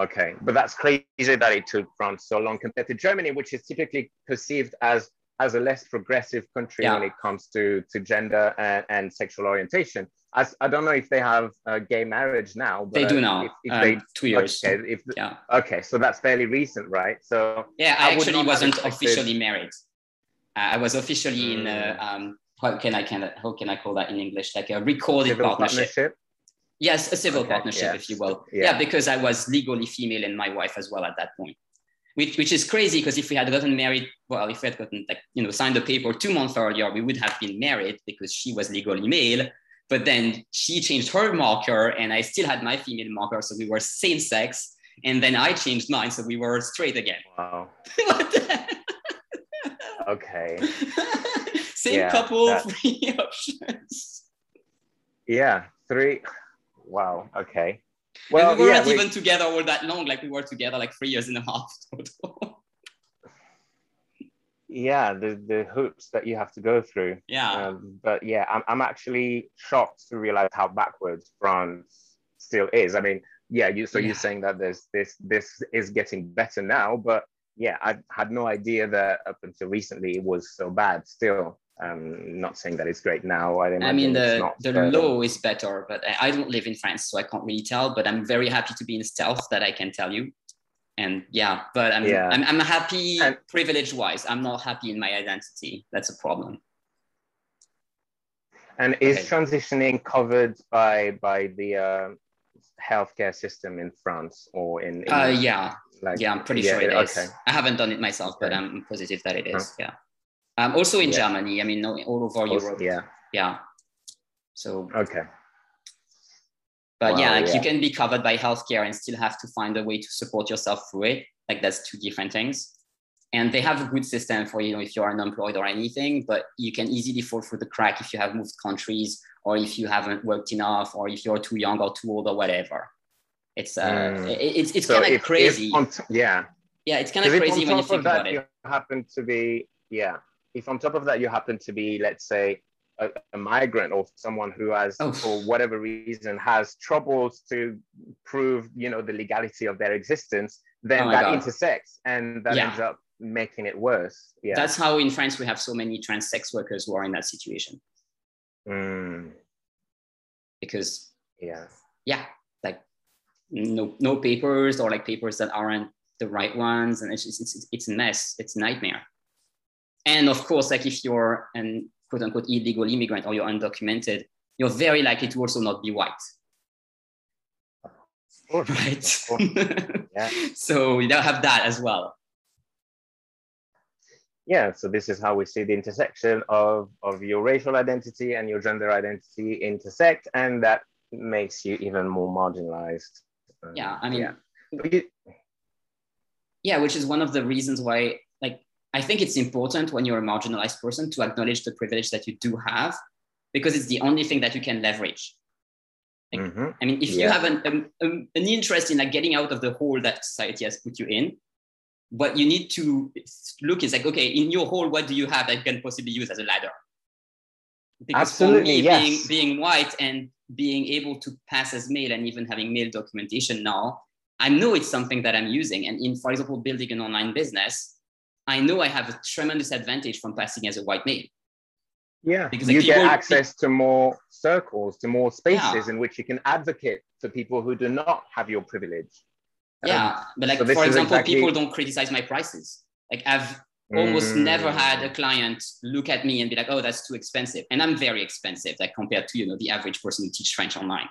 Okay, but that's crazy that it took France so long compared to Germany, which is typically perceived as as a less progressive country yeah. when it comes to, to gender and, and sexual orientation. As, I don't know if they have uh, gay marriage now. But they do now, if, if um, they, two years. Okay, if the, yeah. okay, so that's fairly recent, right? So yeah, I, I actually wasn't officially married. Uh, I was officially mm. in, a, um, how, can I, can, how can I call that in English? Like a recorded civil partnership. partnership? Yes, a civil okay, partnership, yes. if you will. Yeah. yeah, because I was legally female and my wife as well at that point. Which, which is crazy, because if we had gotten married, well, if we had gotten, like, you know, signed the paper two months earlier, we would have been married because she was legally male. But then she changed her marker and I still had my female marker. So we were same sex. And then I changed mine. So we were straight again. Wow. What the heck? Okay. Same yeah, couple, that... three options. Yeah, three. Wow. Okay. Well, and we weren't yeah, even we... together all that long. Like, we were together like three years and a half total. Yeah, the, the hoops that you have to go through. Yeah. Um, but yeah, I'm, I'm actually shocked to realize how backwards France still is. I mean, yeah, you so yeah. you're saying that there's this this is getting better now, but yeah, I had no idea that up until recently it was so bad still. Um, not saying that it's great now. I, I mean, the, not, the uh, law is better, but I don't live in France, so I can't really tell, but I'm very happy to be in stealth that I can tell you. And yeah, but I'm yeah. I'm, I'm happy and, privilege-wise. I'm not happy in my identity. That's a problem. And is okay. transitioning covered by by the uh, healthcare system in France or in... in uh, yeah, like, yeah, I'm pretty yeah, sure it, it is. Okay. I haven't done it myself, but I'm positive that it is, huh? yeah. Um, also in yeah. Germany, I mean, all over also, Europe. Yeah. Yeah. So. Okay. But wow, yeah, like yeah, you can be covered by healthcare and still have to find a way to support yourself through it. Like, that's two different things. And they have a good system for, you know, if you're unemployed or anything, but you can easily fall through the crack if you have moved countries, or if you haven't worked enough, or if you're too young or too old or whatever. It's, uh, mm. it, it's, it's so kind of crazy. If, yeah. Yeah. It's kind of crazy when you think about it. You happen to be, yeah. if on top of that you happen to be, let's say, a, a migrant or someone who has, oh. for whatever reason, has troubles to prove, you know, the legality of their existence, then oh that God. intersects and that yeah. ends up making it worse. Yeah. That's how in France we have so many trans sex workers who are in that situation. Mm. Because, yeah, yeah, like no no papers, or like papers that aren't the right ones, and it's just, it's it's a mess. It's a nightmare. And of course, like if you're an quote unquote illegal immigrant or you're undocumented, you're very likely to also not be white. Of course, right. Of course. Yeah. So you don't have that as well. Yeah, so this is how we see the intersection of, of your racial identity and your gender identity intersect, and that makes you even more marginalized. Yeah, I mean, yeah. You... yeah, which is one of the reasons why, like, I think it's important when you're a marginalized person to acknowledge the privilege that you do have, because it's the only thing that you can leverage. Like, mm-hmm. I mean, if yeah. you have an, um, um, an interest in like getting out of the hole that society has put you in, what you need to look is like, okay, in your hole, what do you have that you can possibly use as a ladder? Because Absolutely, for me, yes. being, being white and being able to pass as male and even having male documentation now, I know it's something that I'm using. And in, for example, building an online business, I know I have a tremendous advantage from passing as a white male. Yeah, because like, you get access be- to more circles, to more spaces yeah. in which you can advocate for people who do not have your privilege. Yeah, but like, so for example, exactly... people don't criticize my prices. Like I've almost mm. never had a client look at me and be like, oh, that's too expensive. And I'm very expensive, like compared to, you know, the average person who teaches French online.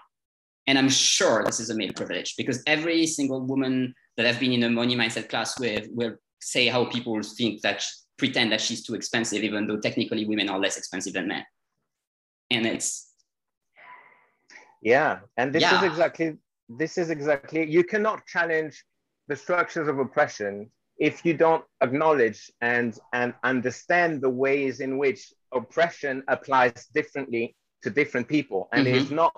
And I'm sure this is a male privilege, because every single woman that I've been in a money mindset class with will say how people think that, she, pretend that she's too expensive, even though technically women are less expensive than men. And it's... Yeah, and this yeah. is exactly... This is exactly, you cannot challenge the structures of oppression if you don't acknowledge and, and understand the ways in which oppression applies differently to different people, and mm-hmm. it is not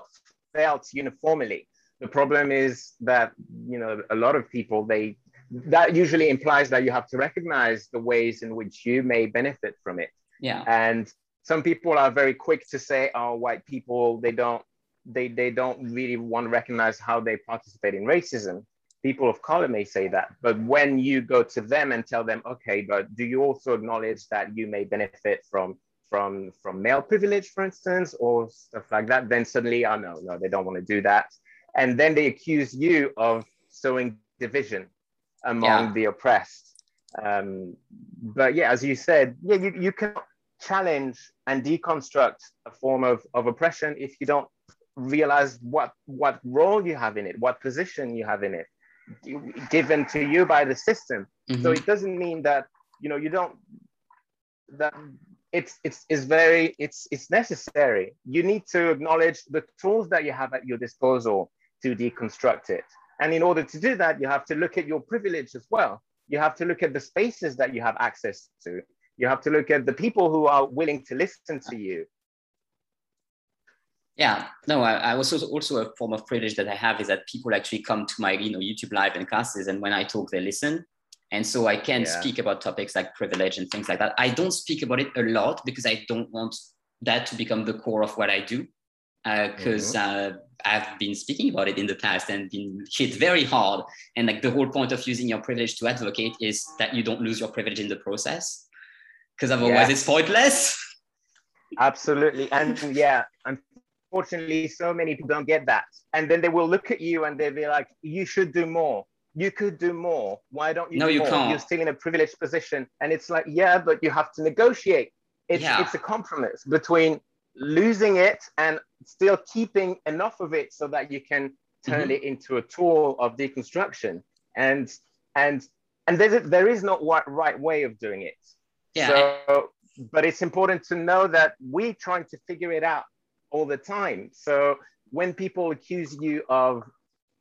felt uniformly. The problem is that, you know, a lot of people, they that usually implies that you have to recognize the ways in which you may benefit from it. Yeah. And some people are very quick to say, oh, white people, they don't, They, they don't really want to recognize how they participate in racism. People of color may say that, but when you go to them and tell them, okay, but do you also acknowledge that you may benefit from from from male privilege, for instance, or stuff like that, then suddenly, oh no, no, they don't want to do that. And then they accuse you of sowing division among yeah. the oppressed. Um, but yeah, as you said, yeah, you, you can challenge and deconstruct a form of, of oppression if you don't realize what what role you have in it, what position you have in it, given to you by the system. Mm-hmm. So it doesn't mean that, you know, you don't, that it's it's it's very it's it's necessary. You need to acknowledge the tools that you have at your disposal to deconstruct it, and in order to do that, you have to look at your privilege as well. You have to look at the spaces that you have access to. You have to look at the people who are willing to listen to you. Yeah, no, I, I was also a form of privilege that I have is that people actually come to my, you know, YouTube live and classes, and when I talk, they listen. And so I can yeah. speak about topics like privilege and things like that. I don't speak about it a lot because I don't want that to become the core of what I do, because uh, mm-hmm. uh, I've been speaking about it in the past and been hit very hard. And like the whole point of using your privilege to advocate is that you don't lose your privilege in the process, because otherwise yeah. it's pointless. Absolutely. And yeah, I'm Unfortunately, so many people don't get that. And then they will look at you and they'll be like, you should do more. You could do more. Why don't you no, do you more? Can't. You're still in a privileged position. And it's like, yeah, but you have to negotiate. It's, yeah. it's a compromise between losing it and still keeping enough of it so that you can turn mm-hmm. it into a tool of deconstruction. And and and there's a, there is no right way of doing it. Yeah. So, but it's important to know that we're trying to figure it out all the time. So when people accuse you of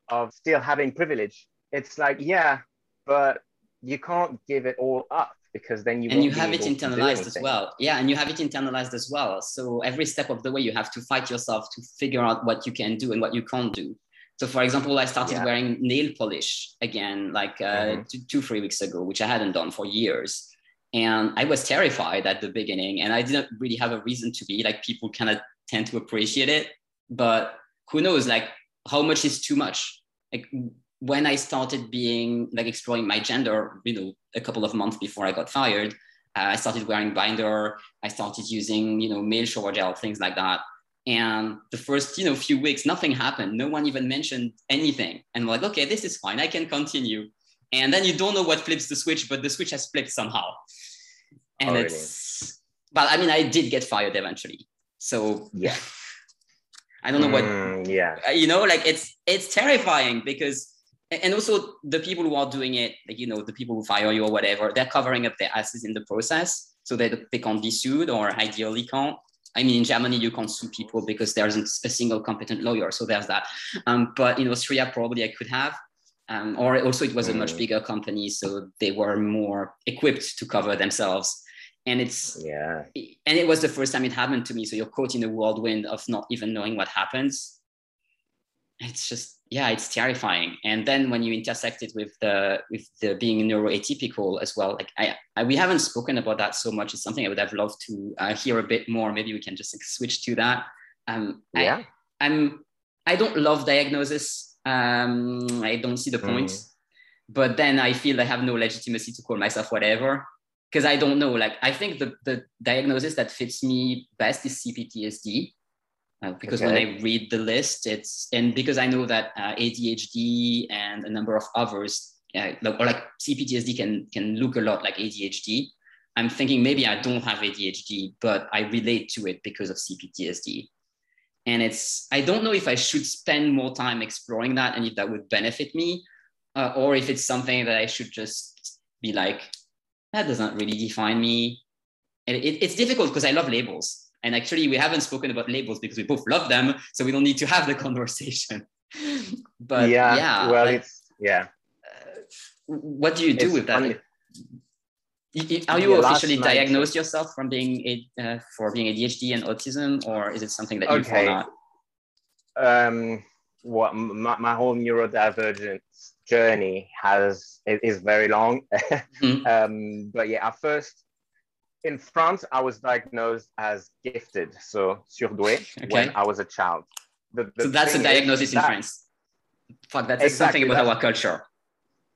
of still having privilege, it's like, yeah, but you can't give it all up, because then you and you have it internalized as well. Yeah, and you have it internalized as well. So every step of the way, you have to fight yourself to figure out what you can do and what you can't do. So for example, I started yeah. wearing nail polish again, like uh, mm-hmm. two, two, three weeks ago, which I hadn't done for years. And I was terrified at the beginning, and I didn't really have a reason to be. Like, people kind of tend to appreciate it, but who knows, like, how much is too much? Like, when I started being, like, exploring my gender, you know, a couple of months before I got fired, uh, I started wearing binder, I started using, you know, male shower gel, things like that. And the first, you know, few weeks, nothing happened. No one even mentioned anything. And we're like, okay, this is fine. I can continue. And then you don't know what flips the switch, but the switch has flipped somehow. And oh, it's, but I mean, I did get fired eventually. So yeah, I don't know what, mm, yeah, you know, like it's, it's terrifying because, and also the people who are doing it, like, you know, the people who fire you or whatever, they're covering up their asses in the process so that they can't be sued or ideally can't. I mean, in Germany, you can't sue people because there isn't a single competent lawyer. So there's that. Um, but in Austria, probably I could have. Um, or also it was a much bigger company, so they were more equipped to cover themselves. And it's yeah. And it was the first time it happened to me. So you're caught in a whirlwind of not even knowing what happens. It's just, yeah, it's terrifying. And then when you intersect it with the with the being neuroatypical as well, like I, I we haven't spoken about that so much. It's something I would have loved to uh, hear a bit more. Maybe we can just like, switch to that. Um, yeah, I, I'm. I don't love diagnosis. Um, I don't see the point. Mm. But then I feel I have no legitimacy to call myself whatever because I don't know. Like I think the the diagnosis that fits me best is C P T S D. Uh, because okay. when I read the list, it's, and because I know that uh, A D H D and a number of others, uh, or like C P T S D can, can look a lot like A D H D. I'm thinking maybe I don't have A D H D, but I relate to it because of C P T S D. And it's, I don't know if I should spend more time exploring that and if that would benefit me, uh, or if it's something that I should just be like, that doesn't really define me. And it, it's difficult because I love labels. And actually, we haven't spoken about labels because we both love them, so we don't need to have the conversation. But yeah, yeah well, like, it's yeah. Uh, what do you do it's with that? Funny. Are you yeah, officially diagnosed night. yourself from being uh, for being A D H D and autism, or is it something that you okay. fall out? Um, what my, my whole neurodivergence journey has it is very long. mm-hmm. um, but yeah, at first. In France, I was diagnosed as gifted, so surdoué, okay. when I was a child. The, the so that's a diagnosis that, in France. Fuck, that says something about our culture.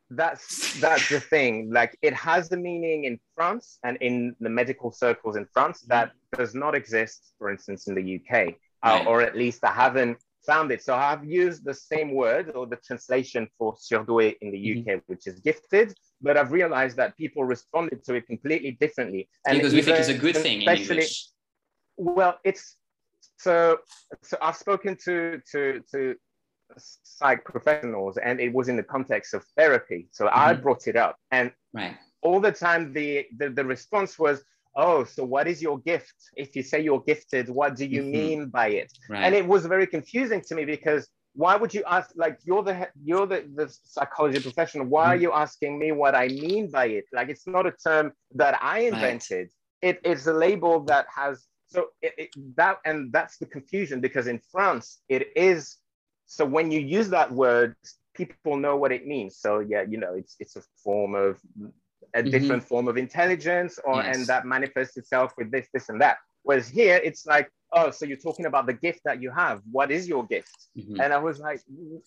That's that's the thing. Like, it has a meaning in France and in the medical circles in France that does not exist, for instance, in the U K, right. uh, or at least I haven't found it. So I've used the same word or the translation for surdoué in the U K, mm-hmm. which is gifted. But I've realized that people responded to it completely differently. And because we think it's a good thing in English. Well, it's so, so I've spoken to, to, to psych professionals and it was in the context of therapy. So mm-hmm. I brought it up and right. all the time the, the, the response was, oh, so what is your gift? If you say you're gifted, what do you mm-hmm. mean by it? Right. And it was very confusing to me because why would you ask, like, you're the you're the, the psychology professional, why are you asking me what I mean by it? Like, it's not a term that I invented. Right. It is a label that has, so it, it, that, and that's the confusion, because in France, it is, so when you use that word, people know what it means. So yeah, you know, it's it's a form of, a mm-hmm. different form of intelligence, or yes. and that manifests itself with this, this, and that. Whereas here, it's like, oh, so you're talking about the gift that you have. What is your gift? Mm-hmm. And I was like,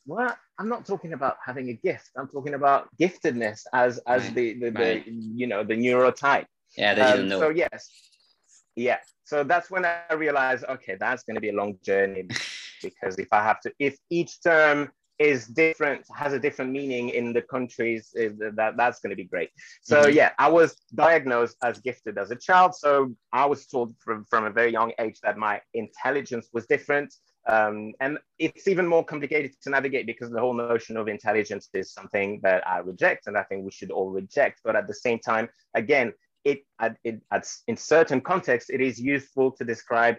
what? I'm not talking about having a gift. I'm talking about giftedness as as right. the, the, right. the, you know, the neurotype. Yeah, they um, didn't know. So yes. Yeah. So that's when I realized, okay, that's going to be a long journey because if I have to, if each term is different, has a different meaning in the countries, that that's going to be great. So mm-hmm. yeah, I was diagnosed as gifted as a child. So I was told from, from a very young age that my intelligence was different. Um, and it's even more complicated to navigate because the whole notion of intelligence is something that I reject and I think we should all reject. But at the same time, again, it, it, it in certain contexts, it is useful to describe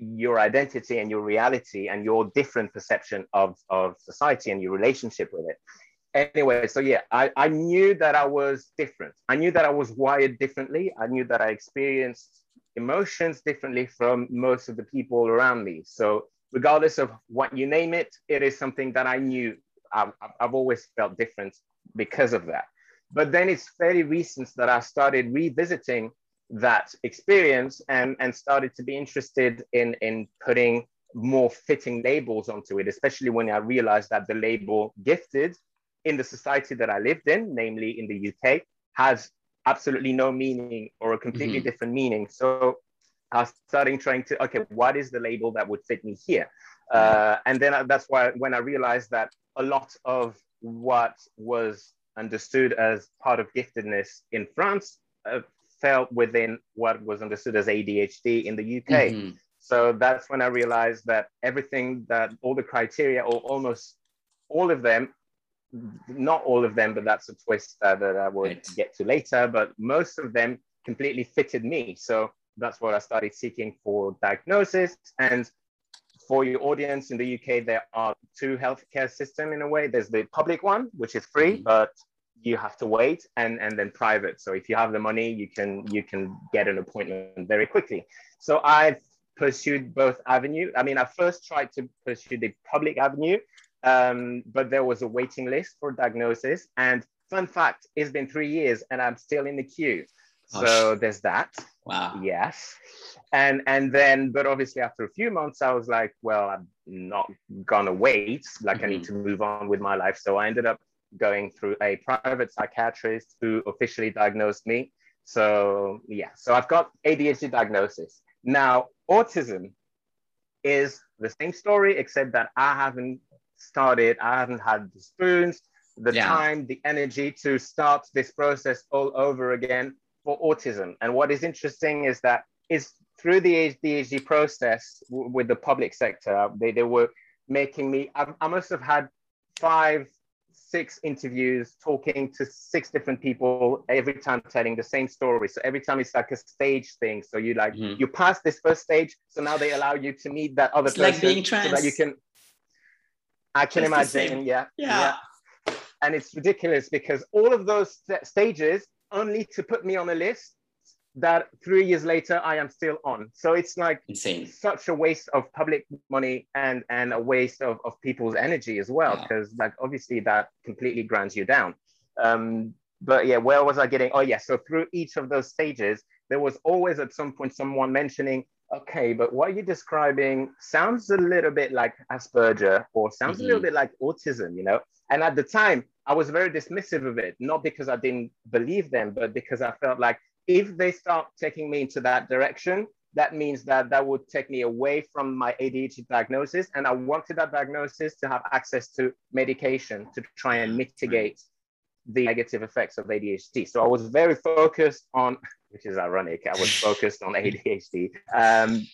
your identity and your reality and your different perception of, of society and your relationship with it. Anyway, so yeah, I, I knew that I was different. I knew that I was wired differently. I knew that I experienced emotions differently from most of the people around me. So regardless of what you name it, it is something that I knew. I, I've always felt different because of that. But then it's fairly recent that I started revisiting that experience and, and started to be interested in, in putting more fitting labels onto it, especially when I realized that the label gifted in the society that I lived in, namely in the U K, has absolutely no meaning or a completely mm-hmm. different meaning. So I started trying to, okay, what is the label that would fit me here? Uh, and then I, that's why when I realized that a lot of what was understood as part of giftedness in France uh, fell within what was understood as A D H D in the U K. Mm-hmm. So that's when I realized that everything that all the criteria, or almost all of them, not all of them, but that's a twist uh, that I will right. get to later, but most of them completely fitted me. So that's what I started seeking for diagnosis. And for your audience, in the U K, there are two healthcare systems in a way. There's the public one, which is free, mm-hmm. but you have to wait, and, and then private. So if you have the money, you can, you can get an appointment very quickly. So I've pursued both avenues. I mean, I first tried to pursue the public avenue, um, but there was a waiting list for diagnosis. And fun fact, it's been three years and I'm still in the queue. Gosh. So there's that. Wow. Yes. And and then, but obviously after a few months, I was like, well, I'm not gonna wait. Like mm-hmm. I need to move on with my life. So I ended up going through a private psychiatrist who officially diagnosed me. So yeah, so I've got A D H D diagnosis. Now, autism is the same story, except that I haven't started, I haven't had the spoons, the yeah. time, the energy to start this process all over again for autism. And what is interesting is that it's through the A D H D process w- with the public sector, they, they were making me, I, I must have had five, six interviews talking to six different people, every time telling the same story. So every time it's like a stage thing. So you like, mm-hmm. you pass this first stage. So now they allow you to meet that other it's person. Like being trans. So that you can, I can it's imagine. Yeah, yeah. Yeah. And it's ridiculous because all of those st- stages only to put me on a list that three years later I am still on. So it's like insane, such a waste of public money and and a waste of, of people's energy as well, because yeah. like obviously that completely grinds you down. Um, but yeah, where was I getting? Oh yeah, so through each of those stages, there was always at some point someone mentioning, okay, but what you're describing sounds a little bit like Asperger or sounds mm-hmm. a little bit like autism, you know? And at the time, I was very dismissive of it, not because I didn't believe them, but because I felt like, if they start taking me into that direction, that means that that would take me away from my A D H D diagnosis. And I wanted that diagnosis to have access to medication to try and mitigate the negative effects of A D H D. So I was very focused on, which is ironic, I was focused on A D H D. Um,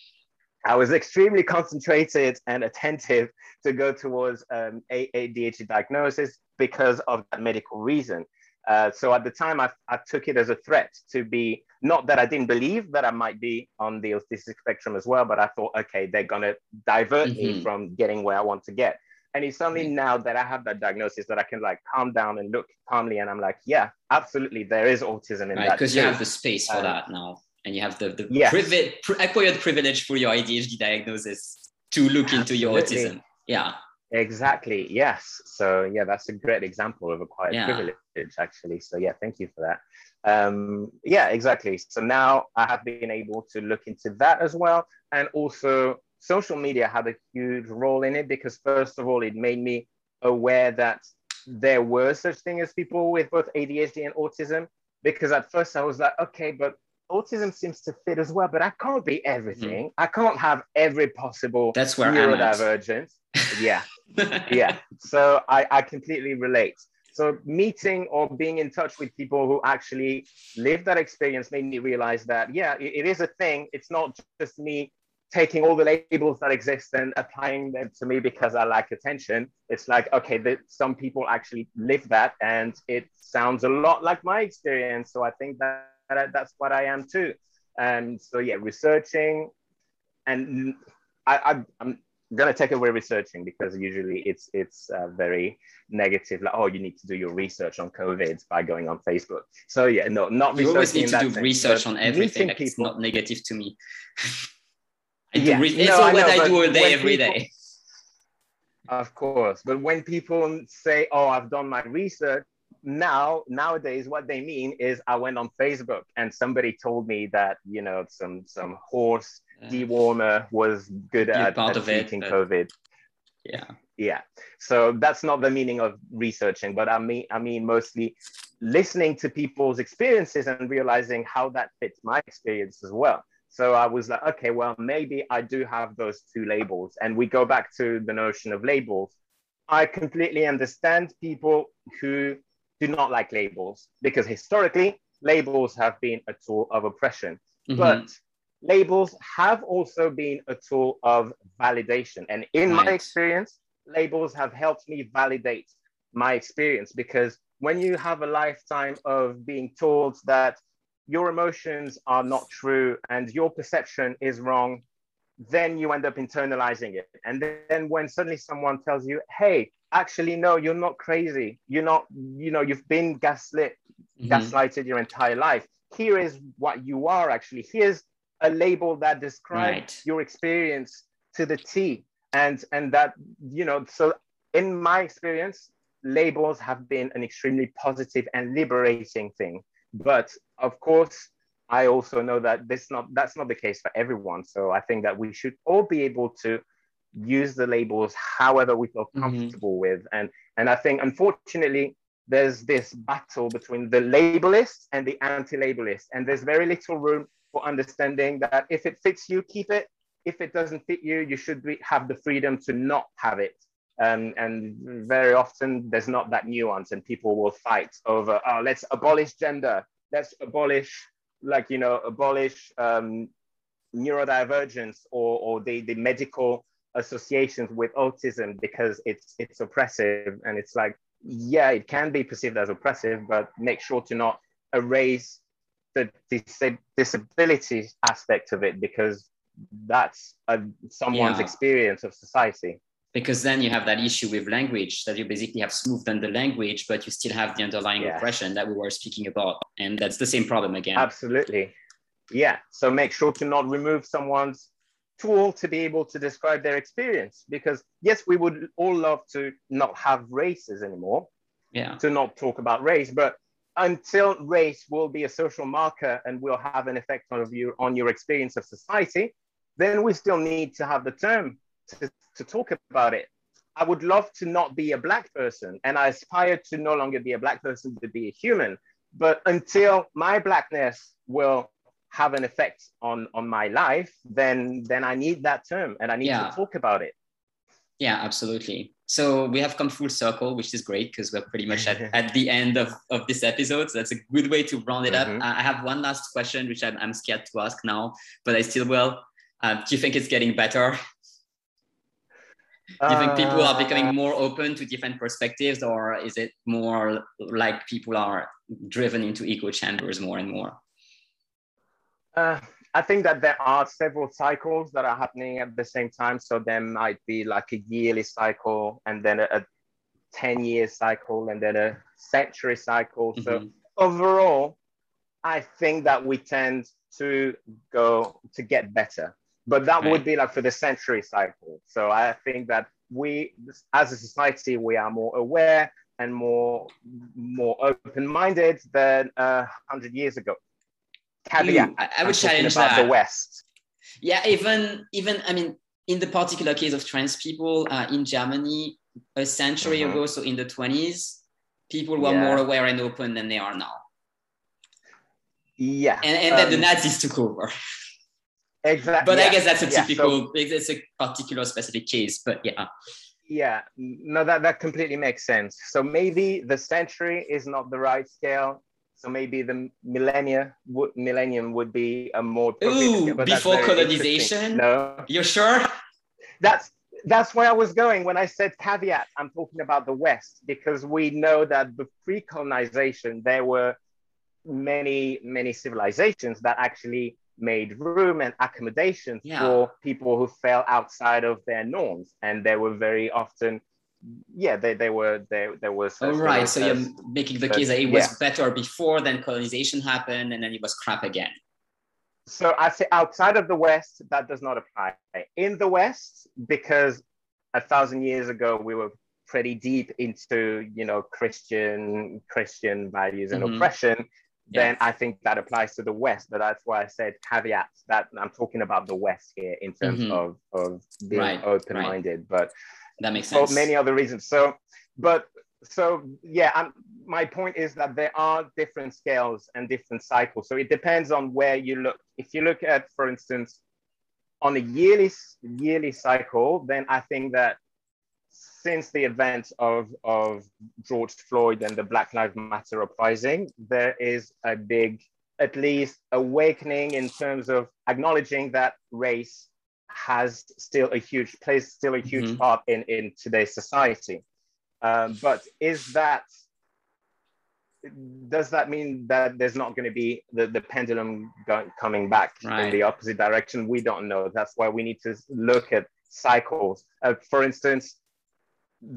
I was extremely concentrated and attentive to go towards um, A D H D diagnosis because of that medical reason. Uh, so at the time, I, I took it as a threat to be, not that I didn't believe that I might be on the autistic spectrum as well, but I thought, okay, they're going to divert mm-hmm. me from getting where I want to get. And it's only mm-hmm. now that I have that diagnosis that I can like calm down and look calmly. And I'm like, yeah, absolutely. There is autism in right, that. Because you have the space for um, that now. And you have the, the yes. privi- pri- acquired privilege for your A D H D diagnosis to look absolutely. into your autism. Yeah. Exactly. Yes. So yeah, that's a great example of acquired yeah. privilege, actually. So yeah, thank you for that. Um, yeah, exactly. So now I have been able to look into that as well. And also social media had a huge role in it because first of all, it made me aware that there were such things as people with both A D H D and autism, because at first I was like, okay, but autism seems to fit as well, but I can't be everything. Mm-hmm. I can't have every possible that's where neurodivergence. yeah, yeah. So I, I completely relate. So meeting or being in touch with people who actually lived that experience made me realize that, yeah, it, it is a thing. It's not just me taking all the labels that exist and applying them to me because I like attention. It's like, okay, that some people actually live that and it sounds a lot like my experience. So I think that that's what I am too. And so yeah, researching, and I, I, I'm gonna take away researching because usually it's it's uh, very negative, like, oh, you need to do your research on COVID by going on Facebook. So yeah, no, not you researching always need to do sense, research on everything. Like, it's not negative to me. I do yeah. re- it's no, all what I, know, I do all day every people- day. Of course, but when people say, oh, I've done my research, Now, nowadays, what they mean is I went on Facebook and somebody told me that, you know, some some horse uh, dewormer was good at, part at of treating it, COVID. Yeah. Yeah. So that's not the meaning of researching, but I mean, I mean, mostly listening to people's experiences and realizing how that fits my experience as well. So I was like, okay, well, maybe I do have those two labels. And we go back to the notion of labels. I completely understand people who do not like labels, because historically, labels have been a tool of oppression. Mm-hmm. But labels have also been a tool of validation. And in right. my experience, labels have helped me validate my experience, because when you have a lifetime of being told that your emotions are not true and your perception is wrong, then you end up internalizing it. And then when suddenly someone tells you, hey, actually, no, you're not crazy. You're not, you know, you've been gaslit, mm-hmm. gaslighted your entire life. Here is what you are actually. Here's a label that describes right. your experience to the T. And, and that, you know, so in my experience, labels have been an extremely positive and liberating thing. But of course, I also know that this not that's not the case for everyone. So I think that we should all be able to use the labels however we feel comfortable mm-hmm. with. And, and I think, unfortunately, there's this battle between the labelists and the anti-labelists. And there's very little room for understanding that if it fits you, keep it. If it doesn't fit you, you should be, have the freedom to not have it. Um, and very often there's not that nuance, and people will fight over, oh, let's abolish gender, let's abolish, like, you know, abolish um, neurodivergence or, or the, the medical associations with autism because it's, it's oppressive. And it's like, yeah, it can be perceived as oppressive, but make sure to not erase the dis- disability aspect of it, because that's a, someone's yeah. experience of society. Because then you have that issue with language, that you basically have smoothed down the language, but you still have the underlying yeah. oppression that we were speaking about. And that's the same problem again. Absolutely. Yeah. So make sure to not remove someone's tool to be able to describe their experience. Because yes, we would all love to not have races anymore, yeah. to not talk about race. But until race will be a social marker and will have an effect on you, on your experience of society, then we still need to have the term To, to talk about it. I would love to not be a Black person, and I aspire to no longer be a Black person, to be a human. But until my Blackness will have an effect on, on my life, then, then I need that term, and I need yeah. to talk about it. Yeah, absolutely. So we have come full circle, which is great, because we're pretty much at, at the end of, of this episode. So that's a good way to round it mm-hmm. up. I have one last question, which I'm, I'm scared to ask now, but I still will. Uh, do you think it's getting better? Do you think people are becoming more open to different perspectives, or is it more like people are driven into echo chambers more and more? Uh, I think that there are several cycles that are happening at the same time. So there might be like a yearly cycle, and then a ten-year cycle, and then a century cycle. Mm-hmm. So overall, I think that we tend to go to get better. But that right. would be like for the century cycle. So I think that we, as a society, we are more aware and more more open-minded than uh, one hundred years ago. Caveat, mm, I, I would challenge about that. The West. Yeah, even, even, I mean, in the particular case of trans people uh, in Germany, a century mm-hmm. ago, so in the twenties, people were yeah. more aware and open than they are now. Yeah. And, and um, then the Nazis took over. Exactly. But yeah. I guess that's a typical, yeah, so, it's a particular specific case, but yeah. Yeah, no, that, that completely makes sense. So maybe the century is not the right scale. So maybe the millennia would, millennium would be a more... Ooh, scale, before colonization? No. You're sure? That's that's where I was going when I said caveat. I'm talking about the West, because we know that the pre-colonization, there were many, many civilizations that actually made room and accommodation yeah. for people who fell outside of their norms, and they were very often yeah they, they were they there was all right so you're making the case that it was yeah. better before, then colonization happened, and then it was crap again. So I say outside of the West that does not apply. In the West, because a thousand years ago we were pretty deep into, you know, Christian Christian values and mm-hmm. oppression, then yeah. I think that applies to the West. But that's why I said caveats, that I'm talking about the West here in terms mm-hmm. of, of being right, open-minded, right. but that makes sense for many other reasons. So, but so yeah, I'm, my point is that there are different scales and different cycles. So it depends on where you look. If you look at, for instance, on a yearly, yearly cycle, then I think that since the event of, of George Floyd and the Black Lives Matter uprising, there is a big, at least awakening in terms of acknowledging that race has still a huge place, still a huge mm-hmm. part in, in today's society. Um, but is that, does that mean that there's not going to be the, the pendulum going, coming back right. in the opposite direction? We don't know. That's why we need to look at cycles. Uh, for instance,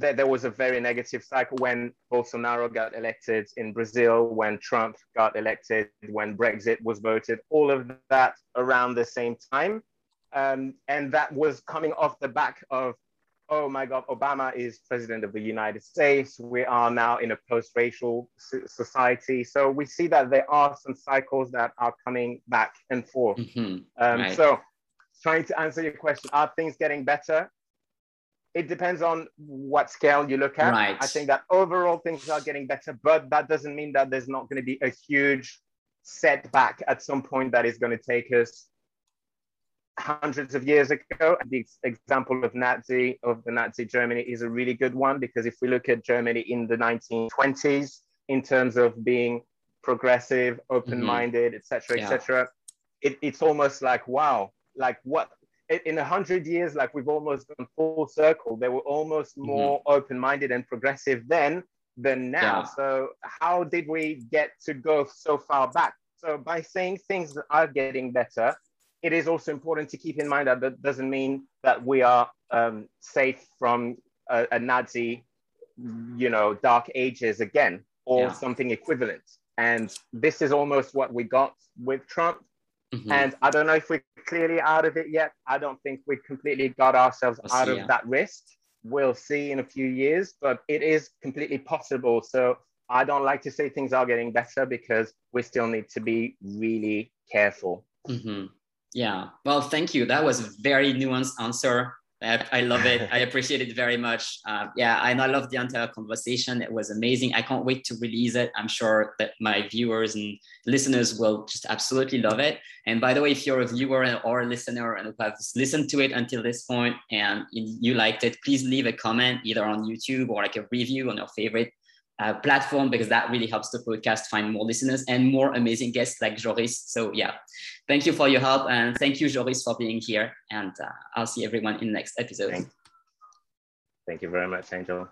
th- there was a very negative cycle when Bolsonaro got elected in Brazil, when Trump got elected, when Brexit was voted, all of that around the same time. Um, and that was coming off the back of, oh my God, Obama is president of the United States. We are now in a post-racial society. So we see that there are some cycles that are coming back and forth. Mm-hmm. Um, right. So trying to answer your question, are things getting better? It depends on what scale you look at. Right. I think that overall things are getting better, but that doesn't mean that there's not going to be a huge setback at some point that is going to take us hundreds of years ago. The example of Nazi, of the Nazi Germany is a really good one, because if we look at Germany in the nineteen twenties, in terms of being progressive, open-minded, mm-hmm. et cetera, yeah. et cetera, it, it's almost like, wow, like what, in a hundred years, like we've almost gone full circle. They were almost mm-hmm. more open-minded and progressive then than now. Yeah. So how did we get to go so far back? So by saying things are getting better, it is also important to keep in mind that that doesn't mean that we are um, safe from a, a Nazi, you know, dark ages again, or yeah. something equivalent. And this is almost what we got with Trump. Mm-hmm. And I don't know if we're clearly out of it yet. I don't think we completely got ourselves we'll out see, of yeah. that risk. We'll see in a few years, but it is completely possible. So I don't like to say things are getting better, because we still need to be really careful. Mm-hmm. Yeah, well, thank you. That was a very nuanced answer. I, I love it. I appreciate it very much. Uh, yeah, and I love the entire conversation. It was amazing. I can't wait to release it. I'm sure that my viewers and listeners will just absolutely love it. And by the way, if you're a viewer or a listener and have listened to it until this point and you liked it, please leave a comment either on YouTube or like a review on your favorite Uh, platform, because that really helps the podcast find more listeners and more amazing guests like Joris. So yeah, thank you for your help, and thank you, Joris, for being here, and uh, I'll see everyone in the next episode. Thank you, thank you very much, Angel.